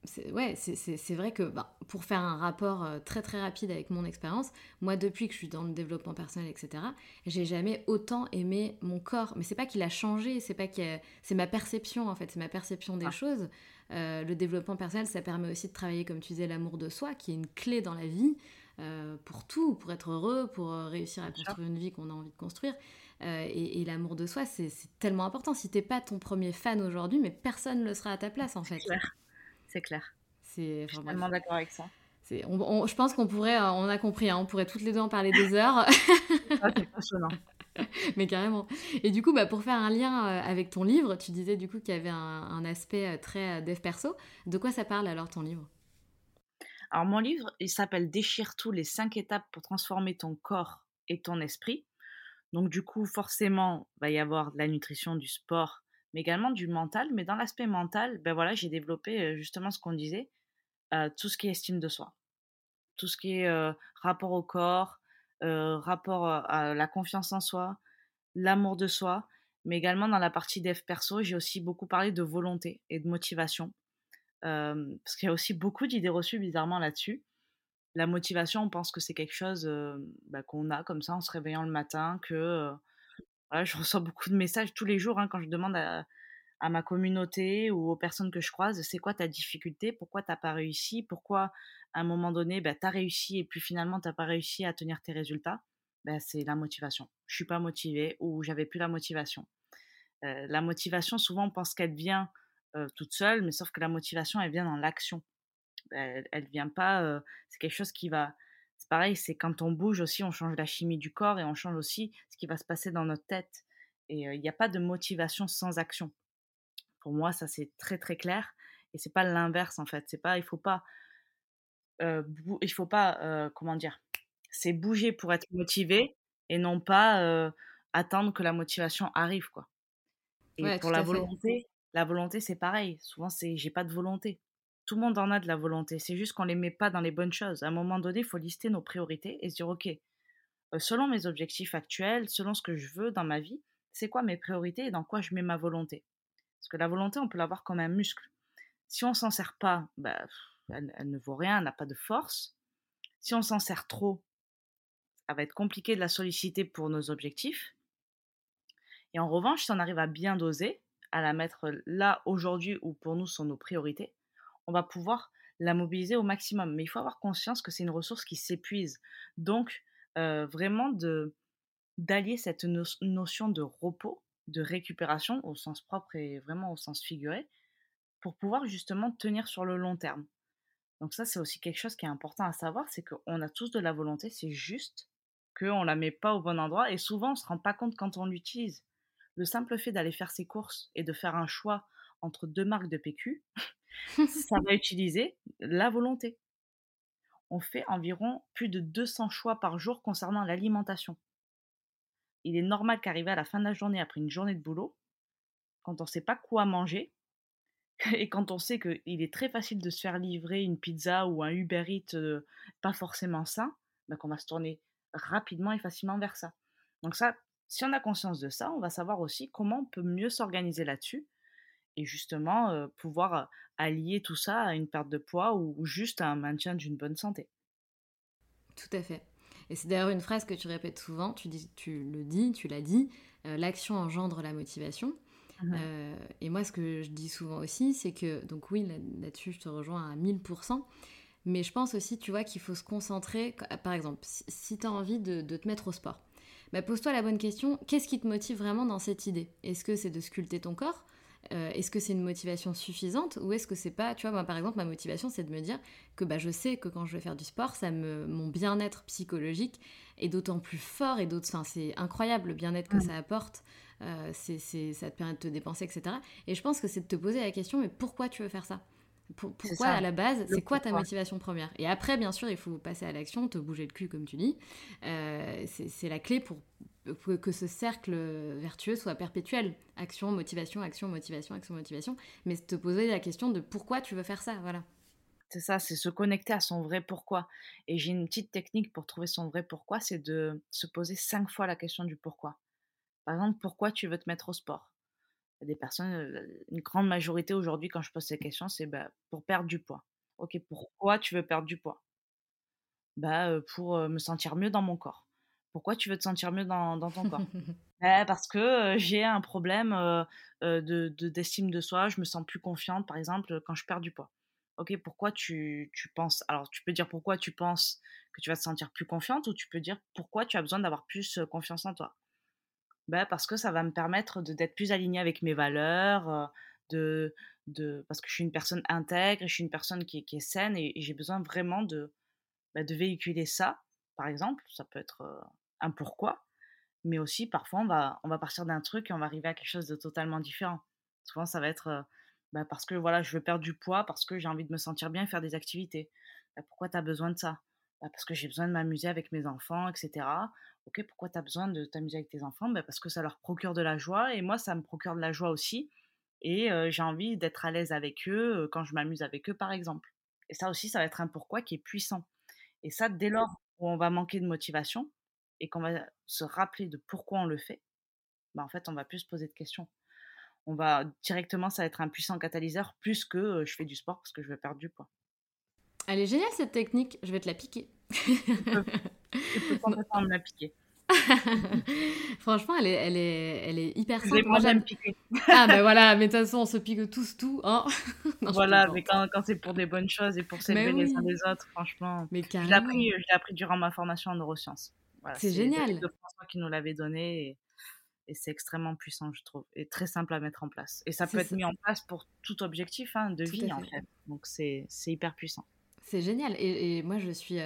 c'est vrai que pour faire un rapport très très rapide avec mon expérience, moi depuis que je suis dans le développement personnel etc, j'ai jamais autant aimé mon corps. Mais c'est pas qu'il a changé, c'est ma perception en fait, c'est ma perception des choses. Le développement personnel, ça permet aussi de travailler, comme tu disais, l'amour de soi, qui est une clé dans la vie pour tout, pour être heureux, pour réussir à construire une vie qu'on a envie de construire. Et l'amour de soi, c'est tellement important. Si t'es pas ton premier fan aujourd'hui, mais personne ne le sera à ta place en fait. C'est clair. Je suis tellement d'accord avec ça. Je pense qu'on pourrait, on a compris, on pourrait toutes les deux en parler des heures. Ah, c'est passionnant. Mais carrément. Et du coup, pour faire un lien avec ton livre, tu disais du coup qu'il y avait un aspect très dev perso. De quoi ça parle alors ton livre? Alors mon livre, il s'appelle « Déchire tout, les 5 étapes pour transformer ton corps et ton esprit ». Donc du coup, forcément, il va y avoir de la nutrition, du sport, mais également du mental. Mais dans l'aspect mental, j'ai développé justement ce qu'on disait, tout ce qui est estime de soi. tout ce qui est rapport au corps, rapport à la confiance en soi, l'amour de soi, mais également dans la partie dev perso, j'ai aussi beaucoup parlé de volonté et de motivation, parce qu'il y a aussi beaucoup d'idées reçues bizarrement là-dessus. La motivation, on pense que c'est quelque chose qu'on a comme ça en se réveillant le matin, que voilà, je reçois beaucoup de messages tous les jours quand je demande à ma communauté ou aux personnes que je croise, c'est quoi ta difficulté, pourquoi t'as pas réussi, pourquoi à un moment donné t'as réussi et puis finalement t'as pas réussi à tenir tes résultats, c'est la motivation. Je suis pas motivée ou j'avais plus la motivation. La motivation, souvent on pense qu'elle vient toute seule, mais sauf que la motivation elle vient dans l'action. Elle vient pas, c'est quelque chose qui va, c'est pareil, c'est quand on bouge aussi, on change la chimie du corps et on change aussi ce qui va se passer dans notre tête. Et il n'y a pas de motivation sans action. Pour moi, ça c'est très très clair et c'est pas l'inverse en fait. C'est pas, il faut pas, comment dire, c'est bouger pour être motivé et non pas attendre que la motivation arrive quoi. Et ouais, pour la volonté c'est pareil. Souvent c'est, j'ai pas de volonté. Tout le monde en a de la volonté, c'est juste qu'on ne les met pas dans les bonnes choses. À un moment donné, il faut lister nos priorités et se dire, ok, selon mes objectifs actuels, selon ce que je veux dans ma vie, c'est quoi mes priorités et dans quoi je mets ma volonté ? Parce que la volonté, on peut l'avoir comme un muscle. Si on ne s'en sert pas, elle ne vaut rien, elle n'a pas de force. Si on s'en sert trop, ça va être compliqué de la solliciter pour nos objectifs. Et en revanche, si on arrive à bien doser, à la mettre là, aujourd'hui, où pour nous sont nos priorités, on va pouvoir la mobiliser au maximum. Mais il faut avoir conscience que c'est une ressource qui s'épuise. Donc, vraiment d'allier cette notion de repos, de récupération, au sens propre et vraiment au sens figuré, pour pouvoir justement tenir sur le long terme. Donc ça, c'est aussi quelque chose qui est important à savoir, c'est qu'on a tous de la volonté, c'est juste qu'on ne la met pas au bon endroit. Et souvent, on ne se rend pas compte quand on l'utilise. Le simple fait d'aller faire ses courses et de faire un choix entre deux marques de PQ, ça va utiliser la volonté. On fait environ plus de 200 choix par jour concernant l'alimentation. Il est normal qu'arriver à la fin de la journée, après une journée de boulot, quand on ne sait pas quoi manger, et quand on sait qu'il est très facile de se faire livrer une pizza ou un Uber Eats pas forcément sain, qu'on va se tourner rapidement et facilement vers ça. Donc ça, si on a conscience de ça, on va savoir aussi comment on peut mieux s'organiser là-dessus, et justement pouvoir allier tout ça à une perte de poids ou juste à un maintien d'une bonne santé. Tout à fait. Et c'est d'ailleurs une phrase que tu répètes souvent, tu l'as dit, l'action engendre la motivation. Mmh. Et moi, ce que je dis souvent aussi, c'est que, donc oui, là-dessus, je te rejoins à 1000%, mais je pense aussi, tu vois, qu'il faut se concentrer, par exemple, si tu as envie de te mettre au sport, pose-toi la bonne question, qu'est-ce qui te motive vraiment dans cette idée ? Est-ce que c'est de sculpter ton corps ? Est-ce que c'est une motivation suffisante ou est-ce que c'est pas, tu vois, moi par exemple ma motivation c'est de me dire que je sais que quand je vais faire du sport, mon bien-être psychologique est d'autant plus fort et d'autant, c'est incroyable le bien-être que ça apporte, ça te permet de te dépenser, etc. Et je pense que c'est de te poser la question, mais pourquoi tu veux faire ça ? Pourquoi à la base, c'est quoi ta motivation première ? Et après, bien sûr, il faut passer à l'action, te bouger le cul, comme tu dis. C'est la clé pour que ce cercle vertueux soit perpétuel. Action, motivation, action, motivation, action, motivation. Mais te poser la question de pourquoi tu veux faire ça, voilà. C'est ça, c'est se connecter à son vrai pourquoi. Et j'ai une petite technique pour trouver son vrai pourquoi, c'est de se poser 5 fois la question du pourquoi. Par exemple, pourquoi tu veux te mettre au sport ? Des personnes, une grande majorité aujourd'hui quand je pose ces questions, c'est pour perdre du poids. Ok, pourquoi tu veux perdre du poids ? Pour me sentir mieux dans mon corps. Pourquoi tu veux te sentir mieux dans ton corps ? Parce que j'ai un problème d'estime de soi, je me sens plus confiante par exemple quand je perds du poids. Ok, pourquoi tu penses ? Alors tu peux dire pourquoi tu penses que tu vas te sentir plus confiante ou tu peux dire pourquoi tu as besoin d'avoir plus confiance en toi. Parce que ça va me permettre d'être plus alignée avec mes valeurs, parce que je suis une personne intègre, je suis une personne qui est saine et j'ai besoin vraiment de véhiculer ça, par exemple. Ça peut être un pourquoi, mais aussi parfois on va partir d'un truc et on va arriver à quelque chose de totalement différent. Souvent ça va être parce que voilà, je veux perdre du poids, parce que j'ai envie de me sentir bien et faire des activités. Pourquoi tu as besoin de ça ? Parce que j'ai besoin de m'amuser avec mes enfants, etc. Ok, pourquoi tu as besoin de t'amuser avec tes enfants ? Parce que ça leur procure de la joie, et moi, ça me procure de la joie aussi. Et j'ai envie d'être à l'aise avec eux quand je m'amuse avec eux, par exemple. Et ça aussi, ça va être un pourquoi qui est puissant. Et ça, dès lors où on va manquer de motivation et qu'on va se rappeler de pourquoi on le fait, bah en fait, on ne va plus se poser de questions. On va directement, ça va être un puissant catalyseur plus que je fais du sport parce que je veux perdre du poids. Elle est géniale cette technique, je vais te la piquer. Tu peux complètement me la piquer. Franchement, elle est hyper simple. Moi, j'aime piquer. Ah ben voilà, mais de toute façon, on se pique tous tout, hein. Non, voilà, mais quand c'est pour des bonnes choses et pour s'élever les uns des autres, franchement. Mais carrément. Je l'ai appris durant ma formation en neurosciences. Voilà, c'est génial. C'est David Lefrançois qui nous l'avait donné et c'est extrêmement puissant, je trouve, et très simple à mettre en place. Et ça peut être mis en place pour tout objectif hein, de vie, en fait. Donc, c'est hyper puissant. C'est génial. Et moi, je suis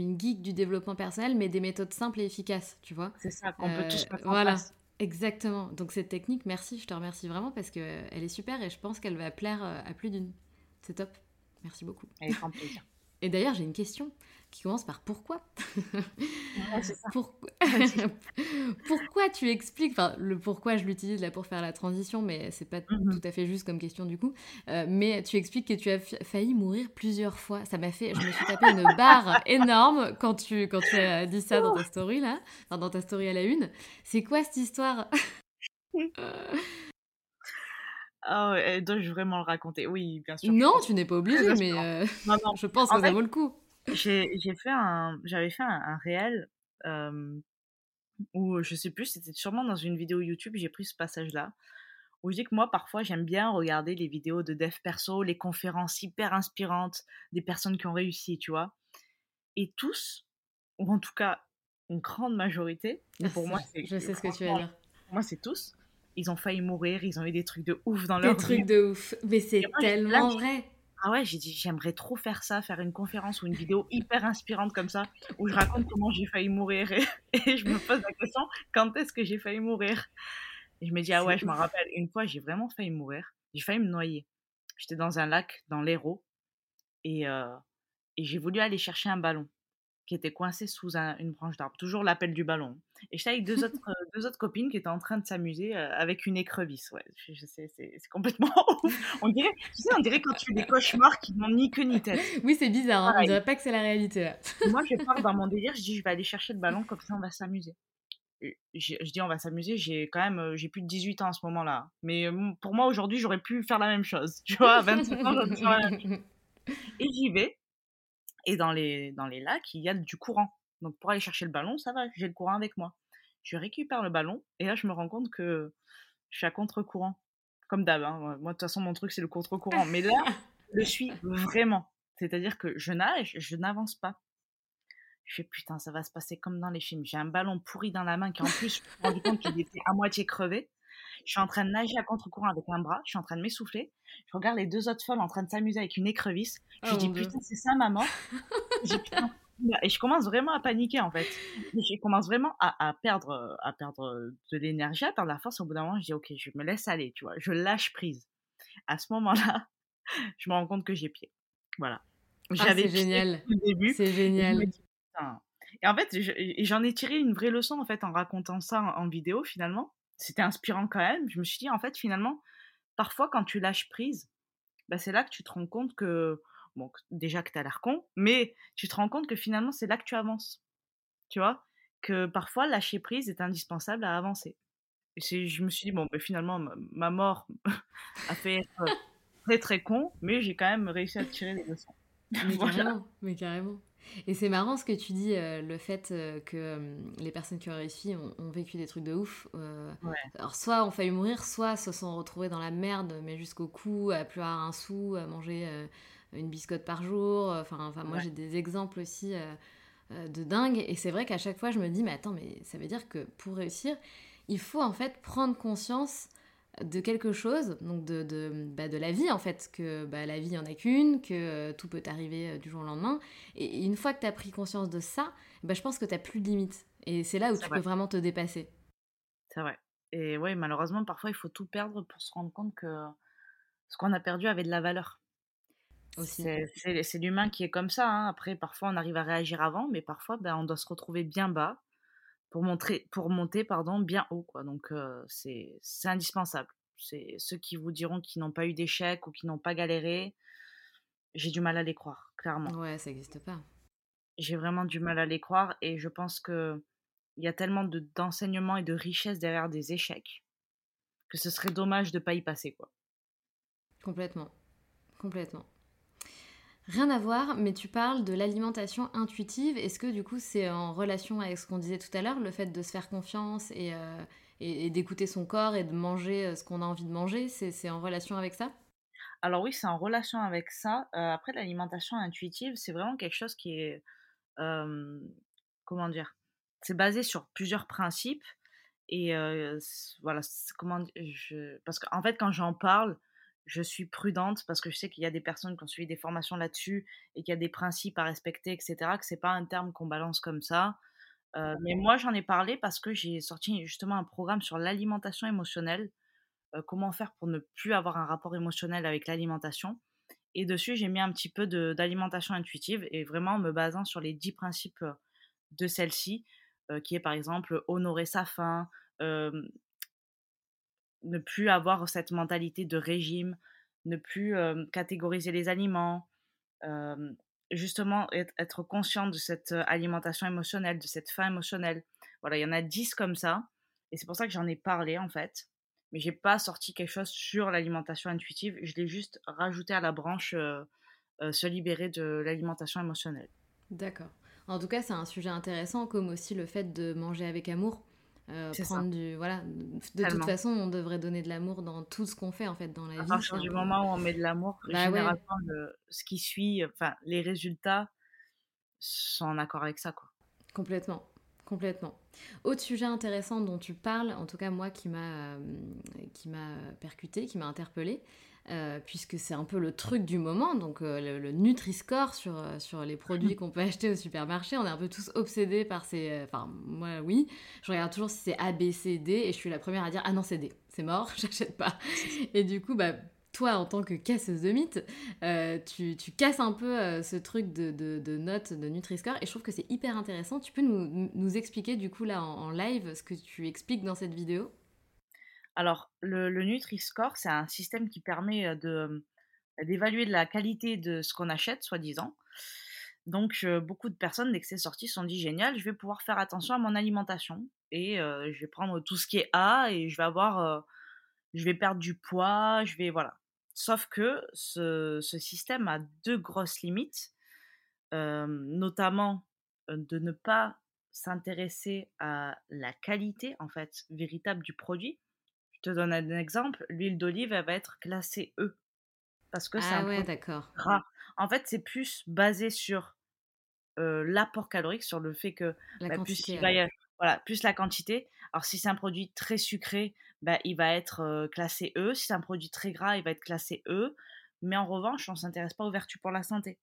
une geek du développement personnel, mais des méthodes simples et efficaces, tu vois. C'est ça, qu'on peut tous mettre en place. Exactement. Donc, cette technique, merci, je te remercie vraiment parce qu'elle est super et je pense qu'elle va plaire à plus d'une. C'est top. Merci beaucoup. Avec grand plaisir. Et d'ailleurs, j'ai une question qui commence par « Pourquoi ?» Ouais, c'est ça. Pourquoi tu expliques... Enfin, le « pourquoi », je l'utilise là pour faire la transition, mais c'est pas tout à fait juste comme question du coup. Mais tu expliques que tu as failli mourir plusieurs fois. Ça m'a fait... Je me suis tapé une barre énorme quand tu as dit ça dans ta story, là. Enfin, dans ta story à la une. C'est quoi cette histoire? Ah ouais, dois-je vraiment le raconter? Oui, bien sûr. Non, tu n'es pas obligée, mais non. Je pense que ça vaut le coup. J'avais fait un réel où, je sais plus, c'était sûrement dans une vidéo YouTube, j'ai pris ce passage-là, où je dis que moi, parfois, j'aime bien regarder les vidéos de dev perso, les conférences hyper inspirantes des personnes qui ont réussi, tu vois. Et tous, ou en tout cas, une grande majorité, pour moi, c'est tous. Ils ont failli mourir, ils ont eu des trucs de ouf dans leur vie. Des trucs de ouf, mais c'est tellement vrai. Ah ouais, j'ai dit, j'aimerais trop faire ça, faire une conférence ou une vidéo hyper inspirante comme ça, où je raconte comment j'ai failli mourir et je me pose la question, quand est-ce que j'ai failli mourir? Et je me dis, ah ouais, je m'en rappelle, une fois, j'ai vraiment failli mourir, j'ai failli me noyer. J'étais dans un lac, dans l'Hérault, et j'ai voulu aller chercher un ballon qui était coincé sous une branche d'arbre. Toujours l'appel du ballon. Et j'étais avec deux autres copines qui étaient en train de s'amuser avec une écrevisse. Ouais, je sais, c'est complètement ouf. On dirait quand tu fais des cauchemars qui n'ont ni queue ni tête. Oui, c'est bizarre. Hein, on dirait pas que c'est la réalité. Là. Moi, je pars dans mon délire. Je dis, je vais aller chercher le ballon, comme ça, on va s'amuser. Je dis, on va s'amuser. J'ai plus de 18 ans à ce moment-là. Mais pour moi, aujourd'hui, j'aurais pu faire la même chose. Tu vois, à 25 ans, j'aurais pu faire la même chose. Et j'y vais. Et dans les lacs, il y a du courant. Donc, pour aller chercher le ballon, ça va, j'ai le courant avec moi. Je récupère le ballon et là, je me rends compte que je suis à contre-courant. Comme d'hab, hein. Moi, de toute façon, mon truc, c'est le contre-courant. Mais là, je suis vraiment. C'est-à-dire que je nage, je n'avance pas. Je fais, putain, ça va se passer comme dans les films. J'ai un ballon pourri dans la main qui, en plus, je me suis rendu compte qu'il était à moitié crevé. Je suis en train de nager à contre-courant avec un bras, je suis en train de m'essouffler. Je regarde les deux autres folles en train de s'amuser avec une écrevisse. Je dis, putain, c'est ça, maman. Et je commence vraiment à paniquer, en fait. Je commence vraiment à perdre de l'énergie, à perdre la force. Au bout d'un moment, je dis, ok, je me laisse aller, tu vois. Je lâche prise. À ce moment-là, je me rends compte que j'ai pied. Voilà. J'avais pied au début. C'est génial. Et je me dis, putain. Et en fait, j'en ai tiré une vraie leçon, en fait, en racontant ça en vidéo, finalement. C'était inspirant quand même. Je me suis dit, en fait, finalement, parfois, quand tu lâches prise, bah, c'est là que tu te rends compte que... Bon, déjà que t'as l'air con, mais tu te rends compte que finalement, c'est là que tu avances. Tu vois? Que parfois, lâcher prise est indispensable à avancer. Et je me suis dit, bon, bah, finalement, ma mort a fait être très, très con, mais j'ai quand même réussi à tirer des leçons. Mais voilà. Carrément, mais carrément. Et c'est marrant ce que tu dis, le fait que les personnes qui ont réussi ont vécu des trucs de ouf. Ouais. Alors soit ont failli mourir, soit se sont retrouvées dans la merde, mais jusqu'au cou, à plus avoir un sou, à manger une biscotte par jour. Enfin, moi, j'ai des exemples aussi de dingue. Et c'est vrai qu'à chaque fois, je me dis, mais attends, mais ça veut dire que pour réussir, il faut en fait prendre conscience de quelque chose, donc de la vie en fait, que bah, la vie il n'y en a qu'une, que tout peut t'arriver du jour au lendemain, et une fois que tu as pris conscience de ça, bah, je pense que tu n'as plus de limites, et c'est là où tu peux vraiment te dépasser. C'est vrai, et ouais, malheureusement parfois il faut tout perdre pour se rendre compte que ce qu'on a perdu avait de la valeur. Aussi. C'est l'humain qui est comme ça, hein. Après parfois on arrive à réagir avant, mais parfois bah, on doit se retrouver bien bas, pour monter, bien haut, quoi. Donc, c'est indispensable. C'est ceux qui vous diront qu'ils n'ont pas eu d'échec ou qui n'ont pas galéré, j'ai du mal à les croire, clairement. Ouais, ça n'existe pas. J'ai vraiment du mal à les croire et je pense qu'il y a tellement d'enseignements et de richesse derrière des échecs que ce serait dommage de ne pas y passer, quoi. Complètement, complètement. Rien à voir, mais tu parles de l'alimentation intuitive. Est-ce que du coup c'est en relation avec ce qu'on disait tout à l'heure, le fait de se faire confiance et d'écouter son corps et de manger ce qu'on a envie de manger, c'est en relation avec ça ? Alors oui, c'est en relation avec ça. Après, l'alimentation intuitive, c'est vraiment quelque chose qui est... comment dire ? C'est basé sur plusieurs principes. Et voilà, parce qu'en fait, quand j'en parle, je suis prudente parce que je sais qu'il y a des personnes qui ont suivi des formations là-dessus et qu'il y a des principes à respecter, etc., que c'est pas un terme qu'on balance comme ça. Mais moi, j'en ai parlé parce que j'ai sorti justement un programme sur l'alimentation émotionnelle, comment faire pour ne plus avoir un rapport émotionnel avec l'alimentation. Et dessus, j'ai mis un petit peu d'alimentation intuitive et vraiment en me basant sur les 10 principes de celle-ci, qui est par exemple honorer sa faim, ne plus avoir cette mentalité de régime, ne plus catégoriser les aliments, justement être conscient de cette alimentation émotionnelle, de cette faim émotionnelle. Voilà, il y en a 10 comme ça, et c'est pour ça que j'en ai parlé en fait, mais j'ai pas sorti quelque chose sur l'alimentation intuitive, je l'ai juste rajouté à la branche se libérer de l'alimentation émotionnelle. D'accord. En tout cas, c'est un sujet intéressant, comme aussi le fait de manger avec amour. Toute façon, on devrait donner de l'amour dans tout ce qu'on fait en fait dans la vie. À partir du moment où on met de l'amour, généralement ce qui suit, enfin les résultats sont en accord avec ça, quoi. Complètement. Autre sujet intéressant dont tu parles, en tout cas moi qui m'a percuté, qui m'a interpellée, puisque c'est un peu le truc du moment, donc le Nutri-Score sur les produits qu'on peut acheter au supermarché, on est un peu tous obsédés par ces... Enfin, moi, oui, je regarde toujours si c'est A, B, C, D, et je suis la première à dire « Ah non, c'est D, c'est mort, j'achète pas ». Et du coup, toi, en tant que casseuse de mythes, tu casses un peu ce truc de notes de Nutri-Score, et je trouve que c'est hyper intéressant. Tu peux nous expliquer, du coup, là, en live, ce que tu expliques dans cette vidéo ? Alors, le Nutri-Score, c'est un système qui permet d'évaluer la qualité de ce qu'on achète, soi-disant. Donc, beaucoup de personnes, dès que c'est sorti, se sont dit « Génial, je vais pouvoir faire attention à mon alimentation et je vais prendre tout ce qui est A et je vais avoir, je vais perdre du poids, je vais... » Voilà. Sauf que ce système a 2 grosses limites, notamment de ne pas s'intéresser à la qualité, en fait, véritable du produit. Je te donne un exemple, l'huile d'olive, elle va être classée E. Parce que c'est gras. En fait, c'est plus basé sur l'apport calorique, sur le fait que plus la quantité. Alors, si c'est un produit très sucré, il va être classé E. Si c'est un produit très gras, il va être classé E. Mais en revanche, on ne s'intéresse pas aux vertus pour la santé.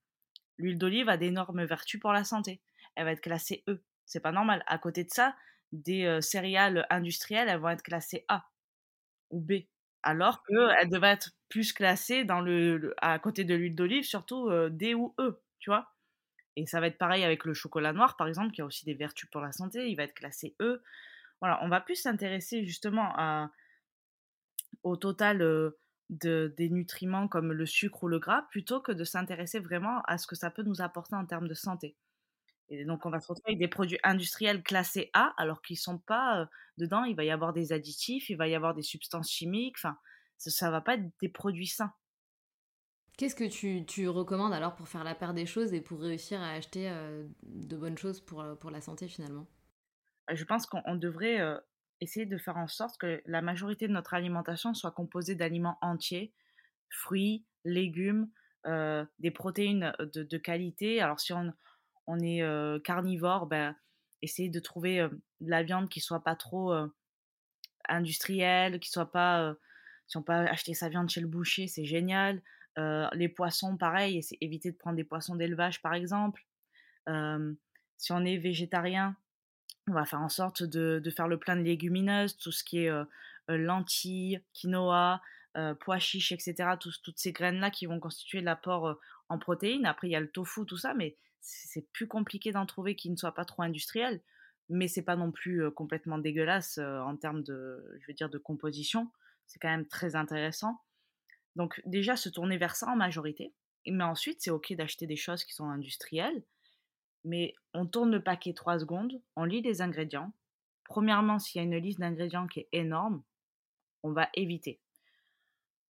L'huile d'olive a d'énormes vertus pour la santé. Elle va être classée E. C'est pas normal. À côté de ça, des céréales industrielles, elles vont être classées A. Ou B, alors qu'elle devait être plus classée dans à côté de l'huile d'olive, surtout D ou E, tu vois. Et ça va être pareil avec le chocolat noir, par exemple, qui a aussi des vertus pour la santé, il va être classé E. Voilà, on va plus s'intéresser justement au total des nutriments comme le sucre ou le gras, plutôt que de s'intéresser vraiment à ce que ça peut nous apporter en termes de santé. Et donc, on va se retrouver avec des produits industriels classés A, alors qu'ils ne sont pas dedans. Il va y avoir des additifs, il va y avoir des substances chimiques. Enfin, ça ne va pas être des produits sains. Qu'est-ce que tu recommandes alors pour faire la part des choses et pour réussir à acheter de bonnes choses pour la santé finalement ? Je pense qu'on devrait essayer de faire en sorte que la majorité de notre alimentation soit composée d'aliments entiers, fruits, légumes, des protéines de qualité. Alors, si on est carnivore, essayer de trouver de la viande qui ne soit pas trop industrielle, qui soit pas... si on peut acheter sa viande chez le boucher, c'est génial. Les poissons, pareil, éviter de prendre des poissons d'élevage, par exemple. Si on est végétarien, on va faire en sorte de faire le plein de légumineuses, tout ce qui est lentilles, quinoa, pois chiches, etc. Toutes ces graines-là qui vont constituer l'apport en protéines. Après, il y a le tofu, tout ça, mais c'est plus compliqué d'en trouver qui ne soit pas trop industriel, mais c'est pas non plus complètement dégueulasse en termes de composition. C'est quand même très intéressant. Donc déjà, se tourner vers ça en majorité. Mais ensuite, c'est ok d'acheter des choses qui sont industrielles, mais on tourne le paquet 3 secondes, on lit les ingrédients. Premièrement, s'il y a une liste d'ingrédients qui est énorme, on va éviter.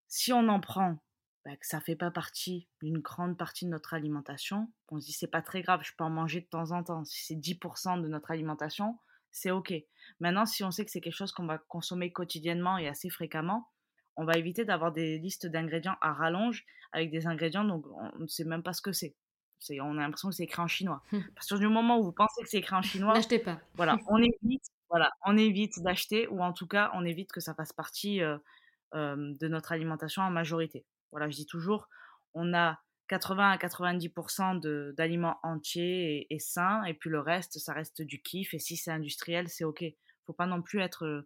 Si on en prend, que ça ne fait pas partie d'une grande partie de notre alimentation, on se dit c'est pas très grave, je peux en manger de temps en temps. Si c'est 10% de notre alimentation, c'est ok. Maintenant, si on sait que c'est quelque chose qu'on va consommer quotidiennement et assez fréquemment, on va éviter d'avoir des listes d'ingrédients à rallonge avec des ingrédients dont on ne sait même pas ce que c'est. On a l'impression que c'est écrit en chinois. Parce que du moment où vous pensez que c'est écrit en chinois, n'achetez pas. Voilà, on évite d'acheter, ou en tout cas, on évite que ça fasse partie de notre alimentation en majorité. Voilà, je dis toujours, on a 80 à 90% d'aliments entiers et sains, et puis le reste, ça reste du kiff. Et si c'est industriel, c'est ok. Faut pas non plus être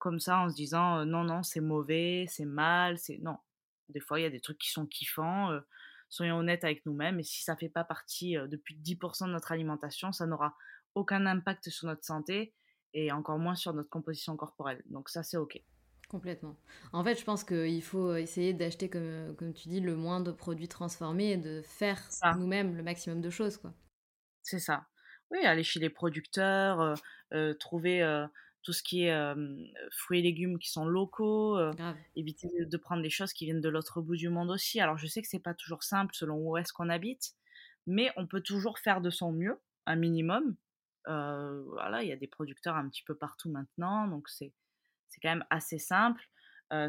comme ça en se disant non, c'est mauvais, c'est mal, c'est non. Des fois, il y a des trucs qui sont kiffants. Soyons honnêtes avec nous-mêmes, et si ça fait pas partie de plus de 10% de notre alimentation, ça n'aura aucun impact sur notre santé et encore moins sur notre composition corporelle. Donc ça, c'est ok. Complètement. En fait, je pense qu'il faut essayer d'acheter, comme tu dis, le moins de produits transformés et de faire nous-mêmes le maximum de choses, quoi. C'est ça. Oui, aller chez les producteurs, trouver tout ce qui est fruits et légumes qui sont locaux, éviter de prendre des choses qui viennent de l'autre bout du monde aussi. Alors, je sais que c'est pas toujours simple selon où est-ce qu'on habite, mais on peut toujours faire de son mieux, un minimum. Voilà, il y a des producteurs un petit peu partout maintenant, donc c'est quand même assez simple.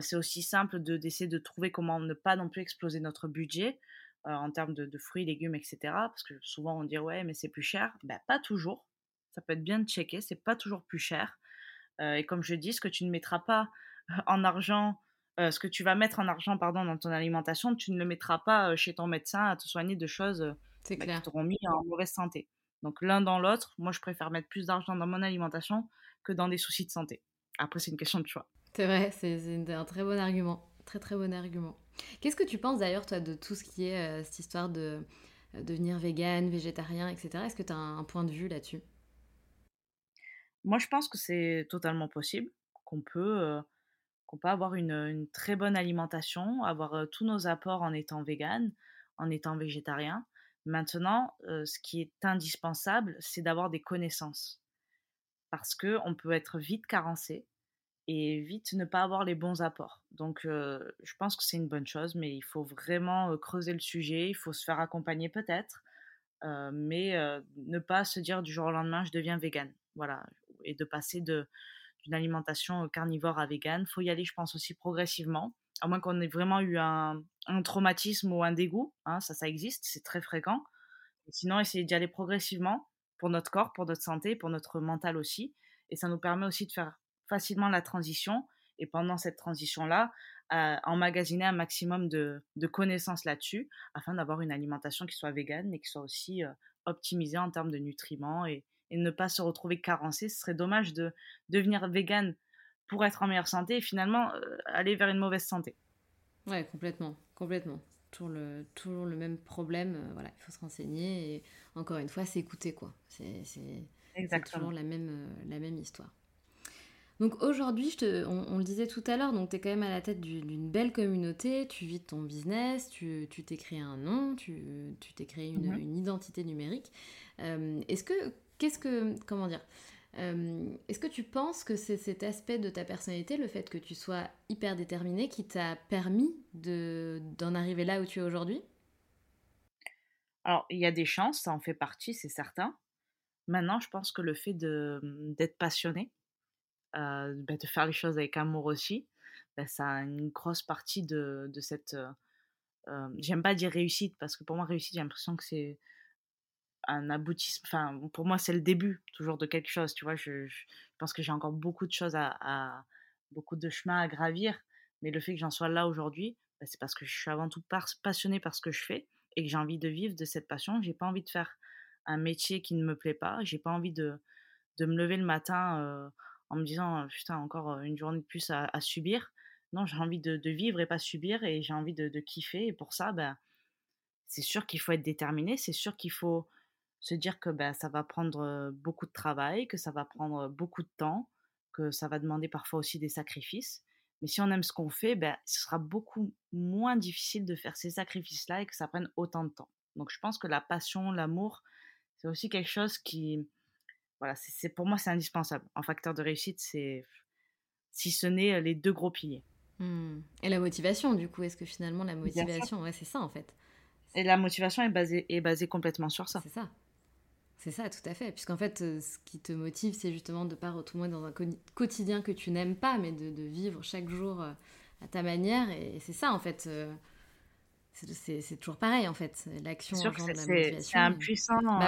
C'est aussi simple d'essayer de trouver comment ne pas non plus exploser notre budget en termes de fruits, légumes, etc. Parce que souvent, on dit « ouais, mais c'est plus cher ». Pas toujours. Ça peut être bien de checker. C'est pas toujours plus cher. Et comme je dis, ce que tu ne mettras pas en argent, ce que tu vas mettre en argent dans ton alimentation, tu ne le mettras pas chez ton médecin à te soigner de choses qui t'auront mis en mauvaise santé. Donc, l'un dans l'autre, moi, je préfère mettre plus d'argent dans mon alimentation que dans des soucis de santé. Après, c'est une question de choix. C'est vrai, c'est un très bon argument. Très, très bon argument. Qu'est-ce que tu penses d'ailleurs, toi, de tout ce qui est cette histoire de devenir végane, végétarien, etc. Est-ce que tu as un point de vue là-dessus ? Moi, je pense que c'est totalement possible, qu'on peut avoir une très bonne alimentation, avoir tous nos apports en étant végane, en étant végétarien. Maintenant, ce qui est indispensable, c'est d'avoir des connaissances. Parce qu'on peut être vite carencé et vite ne pas avoir les bons apports. Donc, je pense que c'est une bonne chose, mais il faut vraiment creuser le sujet, il faut se faire accompagner peut-être, mais ne pas se dire du jour au lendemain, je deviens végane. Voilà, et de passer d'une alimentation carnivore à végane. Il faut y aller, je pense, aussi progressivement, à moins qu'on ait vraiment eu un traumatisme ou un dégoût. Hein, ça existe, c'est très fréquent. Et sinon, essayer d'y aller progressivement, pour notre corps, pour notre santé, pour notre mental aussi. Et ça nous permet aussi de faire facilement la transition. Et pendant cette transition-là, emmagasiner un maximum de connaissances là-dessus afin d'avoir une alimentation qui soit végane, mais qui soit aussi optimisée en termes de nutriments et ne pas se retrouver carencé. Ce serait dommage de devenir végane pour être en meilleure santé et finalement aller vers une mauvaise santé. Ouais, complètement. Toujours le même problème, voilà, il faut se renseigner et encore une fois s'écouter, quoi. C'est toujours la même histoire. Donc aujourd'hui, on le disait tout à l'heure, donc tu es quand même à la tête d'une belle communauté, tu vis de ton business, tu t'es créé un nom, tu t'es créé une identité numérique. Est-ce que tu penses que c'est cet aspect de ta personnalité, le fait que tu sois hyper déterminée, qui t'a permis d'en arriver là où tu es aujourd'hui ? Alors, il y a des chances, ça en fait partie, c'est certain. Maintenant, je pense que le fait d'être passionnée, de faire les choses avec amour aussi, ça a une grosse partie de cette... j'aime pas dire réussite, parce que pour moi, réussite, j'ai l'impression que c'est... un aboutissement, enfin pour moi c'est le début toujours de quelque chose, tu vois, je pense que j'ai encore beaucoup de choses beaucoup de chemins à gravir, mais le fait que j'en sois là aujourd'hui, c'est parce que je suis avant tout passionnée par ce que je fais et que j'ai envie de vivre de cette passion. J'ai pas envie de faire un métier qui ne me plaît pas, j'ai pas envie de me lever le matin en me disant putain encore une journée de plus à subir. Non, j'ai envie de vivre et pas subir, et j'ai envie de kiffer, et pour ça c'est sûr qu'il faut être déterminé, c'est sûr qu'il faut se dire que ça va prendre beaucoup de travail, que ça va prendre beaucoup de temps, que ça va demander parfois aussi des sacrifices. Mais si on aime ce qu'on fait, ce sera beaucoup moins difficile de faire ces sacrifices-là et que ça prenne autant de temps. Donc je pense que la passion, l'amour, c'est aussi quelque chose qui, voilà, c'est pour moi, c'est indispensable. En facteur de réussite, c'est, si ce n'est les deux gros piliers. Mmh. Et la motivation, du coup, est-ce que finalement la motivation, ouais, c'est ça en fait. Et la motivation est basée complètement sur ça. C'est ça. C'est ça, tout à fait. Puisqu'en fait, ce qui te motive, c'est justement de ne pas retourner dans un quotidien que tu n'aimes pas, mais de vivre chaque jour à ta manière. Et c'est ça, en fait. C'est toujours pareil, en fait. L'action engendre la motivation. C'est un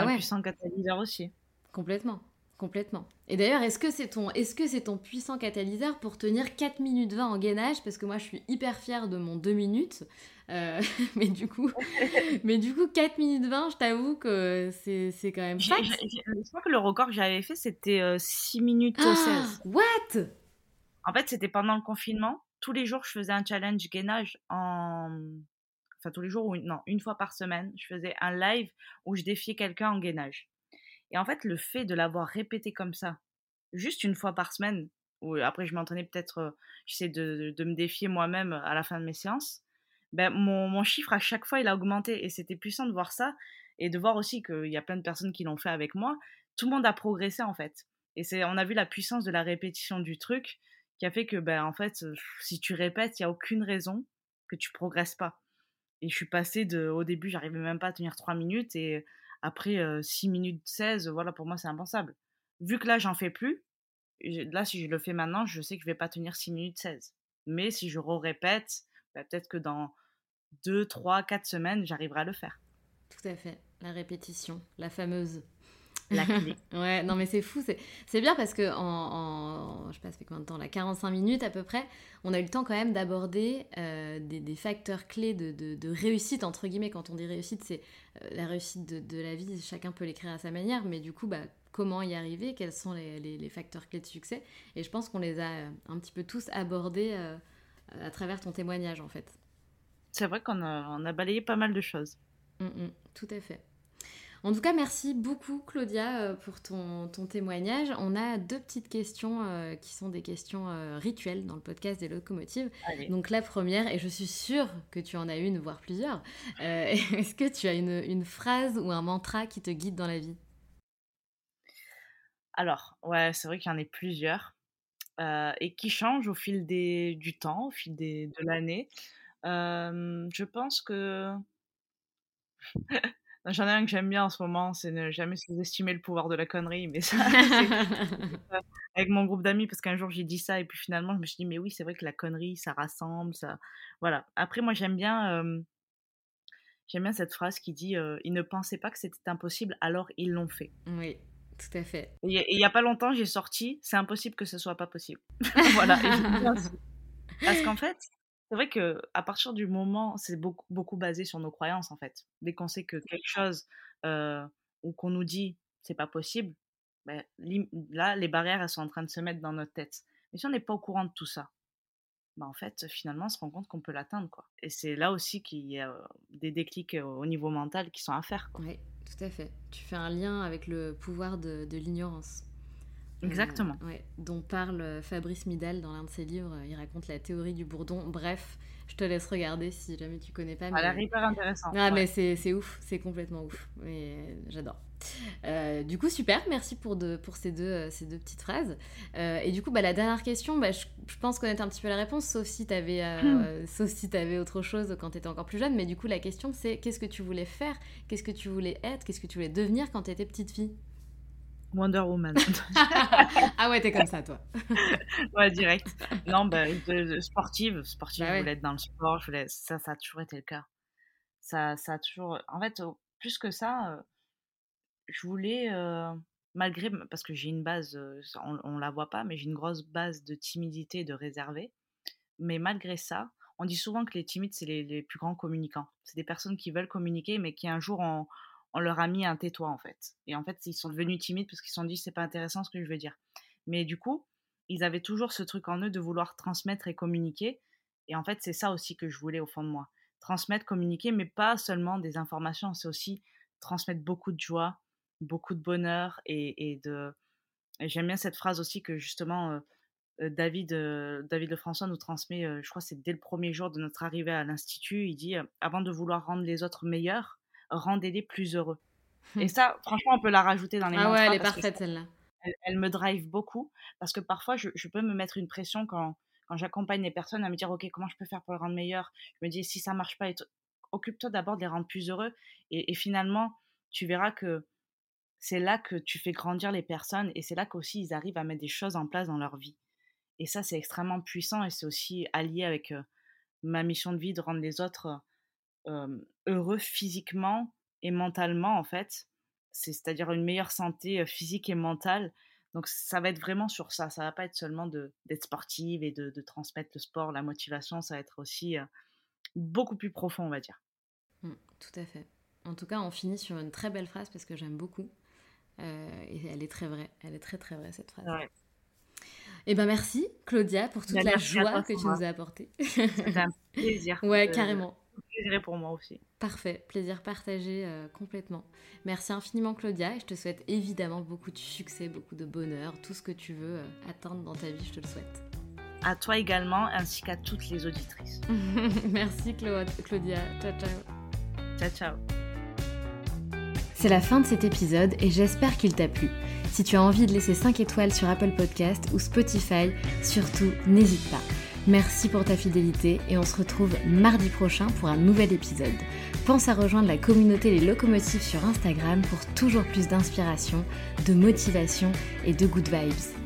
puissant catalyseur aussi. Complètement. Complètement. Et d'ailleurs, est-ce que c'est ton puissant catalyseur pour tenir 4 minutes 20 en gainage ? Parce que moi, je suis hyper fière de mon 2 minutes. Mais du coup, 4 minutes 20, je t'avoue que c'est quand même... Je crois que le record que j'avais fait, c'était 6 minutes 16. What ? En fait, c'était pendant le confinement. Tous les jours, je faisais un challenge gainage Enfin, tous les jours, une fois par semaine, je faisais un live où je défiais quelqu'un en gainage. Et en fait, le fait de l'avoir répété comme ça, juste une fois par semaine, ou après je m'entraînais peut-être, j'essaie de me défier moi-même à la fin de mes séances, ben mon chiffre à chaque fois, il a augmenté. Et c'était puissant de voir ça et de voir aussi qu'il y a plein de personnes qui l'ont fait avec moi. Tout le monde a progressé en fait. Et on a vu la puissance de la répétition du truc qui a fait que, ben, en fait, si tu répètes, il n'y a aucune raison que tu ne progresses pas. Et je suis passée au début, j'arrivais même pas à tenir 3 minutes et... Après 6 minutes 16, voilà, pour moi, c'est impensable. Vu que là, j'en fais plus, là, si je le fais maintenant, je sais que je vais pas tenir 6 minutes 16. Mais si je répète, bah, peut-être que dans 2, 3, 4 semaines, j'arriverai à le faire. Tout à fait. La répétition, la fameuse. La clé. Ouais, non, mais c'est fou. C'est bien parce que je sais pas, ça fait combien de temps là, 45 minutes à peu près, on a eu le temps quand même d'aborder des facteurs clés de réussite, entre guillemets. Quand on dit réussite, c'est la réussite de la vie. Chacun peut l'écrire à sa manière, mais du coup, bah, comment y arriver ? Quels sont les facteurs clés de succès ? Et je pense qu'on les a un petit peu tous abordés à travers ton témoignage, en fait. C'est vrai qu'on a balayé pas mal de choses. Tout à fait. En tout cas, merci beaucoup, Claudia, pour ton témoignage. On a 2 petites questions qui sont des questions rituelles dans le podcast des locomotives. Allez. Donc la première, et je suis sûre que tu en as une, voire plusieurs, est-ce que tu as une phrase ou un mantra qui te guide dans la vie ? Alors, ouais, c'est vrai qu'il y en a plusieurs et qui changent au fil du temps, au fil de l'année. Je pense que... J'en ai un que j'aime bien en ce moment, c'est ne jamais sous-estimer le pouvoir de la connerie, mais ça, c'est avec mon groupe d'amis, parce qu'un jour j'ai dit ça, et puis finalement je me suis dit, mais oui, c'est vrai que la connerie, ça rassemble, ça... Voilà. Après, moi, j'aime bien cette phrase qui dit « Ils ne pensaient pas que c'était impossible, alors ils l'ont fait ». Oui, tout à fait. Et il n'y a pas longtemps, j'ai sorti « C'est impossible que ce soit pas possible ». Voilà. Parce qu'en fait... C'est vrai qu'à partir du moment, c'est beaucoup, beaucoup basé sur nos croyances en fait. Dès qu'on sait que quelque chose ou qu'on nous dit c'est pas possible, ben, là les barrières elles sont en train de se mettre dans notre tête. Mais si on n'est pas au courant de tout ça, ben, en fait finalement on se rend compte qu'on peut l'atteindre quoi. Et c'est là aussi qu'il y a des déclics au niveau mental qui sont à faire. Oui, tout à fait. Tu fais un lien avec le pouvoir de l'ignorance. Exactement. Ouais, dont parle Fabrice Midal dans l'un de ses livres. Il raconte la théorie du bourdon. Bref, je te laisse regarder si jamais tu connais pas. Mais... Elle est hyper intéressante. Ah, ouais. Mais c'est ouf, c'est complètement ouf. Mais j'adore. Du coup, super, merci pour ces deux petites phrases. Et du coup, bah, la dernière question, bah, je pense connaître un petit peu la réponse, sauf si t'avais, autre chose quand t'étais encore plus jeune. Mais du coup, la question, c'est qu'est-ce que tu voulais faire ? Qu'est-ce que tu voulais être ? Qu'est-ce que tu voulais devenir quand t'étais petite fille ? Wonder Woman. Ah ouais, t'es comme ça, toi. Ouais, direct. Non, bah, sportive, bah ouais. Je voulais être dans le sport, ça a toujours été le cas. Ça a toujours... En fait, plus que ça, je voulais, malgré... Parce que j'ai une base, on la voit pas, mais j'ai une grosse base de timidité et de réservée. Mais malgré ça, on dit souvent que les timides, c'est les plus grands communicants. C'est des personnes qui veulent communiquer, mais qui un jour on leur a mis un tais-toi, en fait. Et en fait, ils sont devenus timides parce qu'ils se sont dit, c'est pas intéressant ce que je veux dire. Mais du coup, ils avaient toujours ce truc en eux de vouloir transmettre et communiquer. Et en fait, c'est ça aussi que je voulais au fond de moi. Transmettre, communiquer, mais pas seulement des informations. C'est aussi transmettre beaucoup de joie, beaucoup de bonheur. Et j'aime bien cette phrase aussi que, justement, David Lefrançois nous transmet, je crois que c'est dès le premier jour de notre arrivée à l'Institut. Il dit, avant de vouloir rendre les autres meilleurs, rendez-les plus heureux. Et ça, franchement, on peut la rajouter dans les mantras. Ah ouais, elle est parfaite, celle-là. Elle me drive beaucoup, parce que parfois, je peux me mettre une pression quand j'accompagne les personnes à me dire, ok, comment je peux faire pour le rendre meilleur? Je me dis, si ça marche pas, occupe-toi d'abord de les rendre plus heureux. Et finalement, tu verras que c'est là que tu fais grandir les personnes, et c'est là qu'aussi, ils arrivent à mettre des choses en place dans leur vie. Et ça, c'est extrêmement puissant, et c'est aussi allié avec ma mission de vie de rendre les autres heureux physiquement et mentalement, en fait. C'est-à-dire une meilleure santé physique et mentale. Donc, ça va être vraiment sur ça. Ça ne va pas être seulement d'être sportive et de transmettre le sport, la motivation. Ça va être aussi beaucoup plus profond, on va dire. Tout à fait. En tout cas, on finit sur une très belle phrase parce que j'aime beaucoup. Et elle est très vraie. Elle est très, très vraie, cette phrase. Ouais. Eh bien, merci, Claudia, pour toute la joie que tu nous as apportée. C'était un plaisir. Ouais, carrément. Plaisir pour moi aussi. Parfait, plaisir partagé complètement. Merci infiniment, Claudia, et je te souhaite évidemment beaucoup de succès, beaucoup de bonheur, tout ce que tu veux atteindre dans ta vie, je te le souhaite. À toi également, ainsi qu'à toutes les auditrices. Merci, Claudia. Ciao, ciao. Ciao, ciao. C'est la fin de cet épisode et j'espère qu'il t'a plu. Si tu as envie de laisser 5 étoiles sur Apple Podcasts ou Spotify, surtout n'hésite pas. Merci pour ta fidélité et on se retrouve mardi prochain pour un nouvel épisode. Pense à rejoindre la communauté Les Locomotives sur Instagram pour toujours plus d'inspiration, de motivation et de good vibes.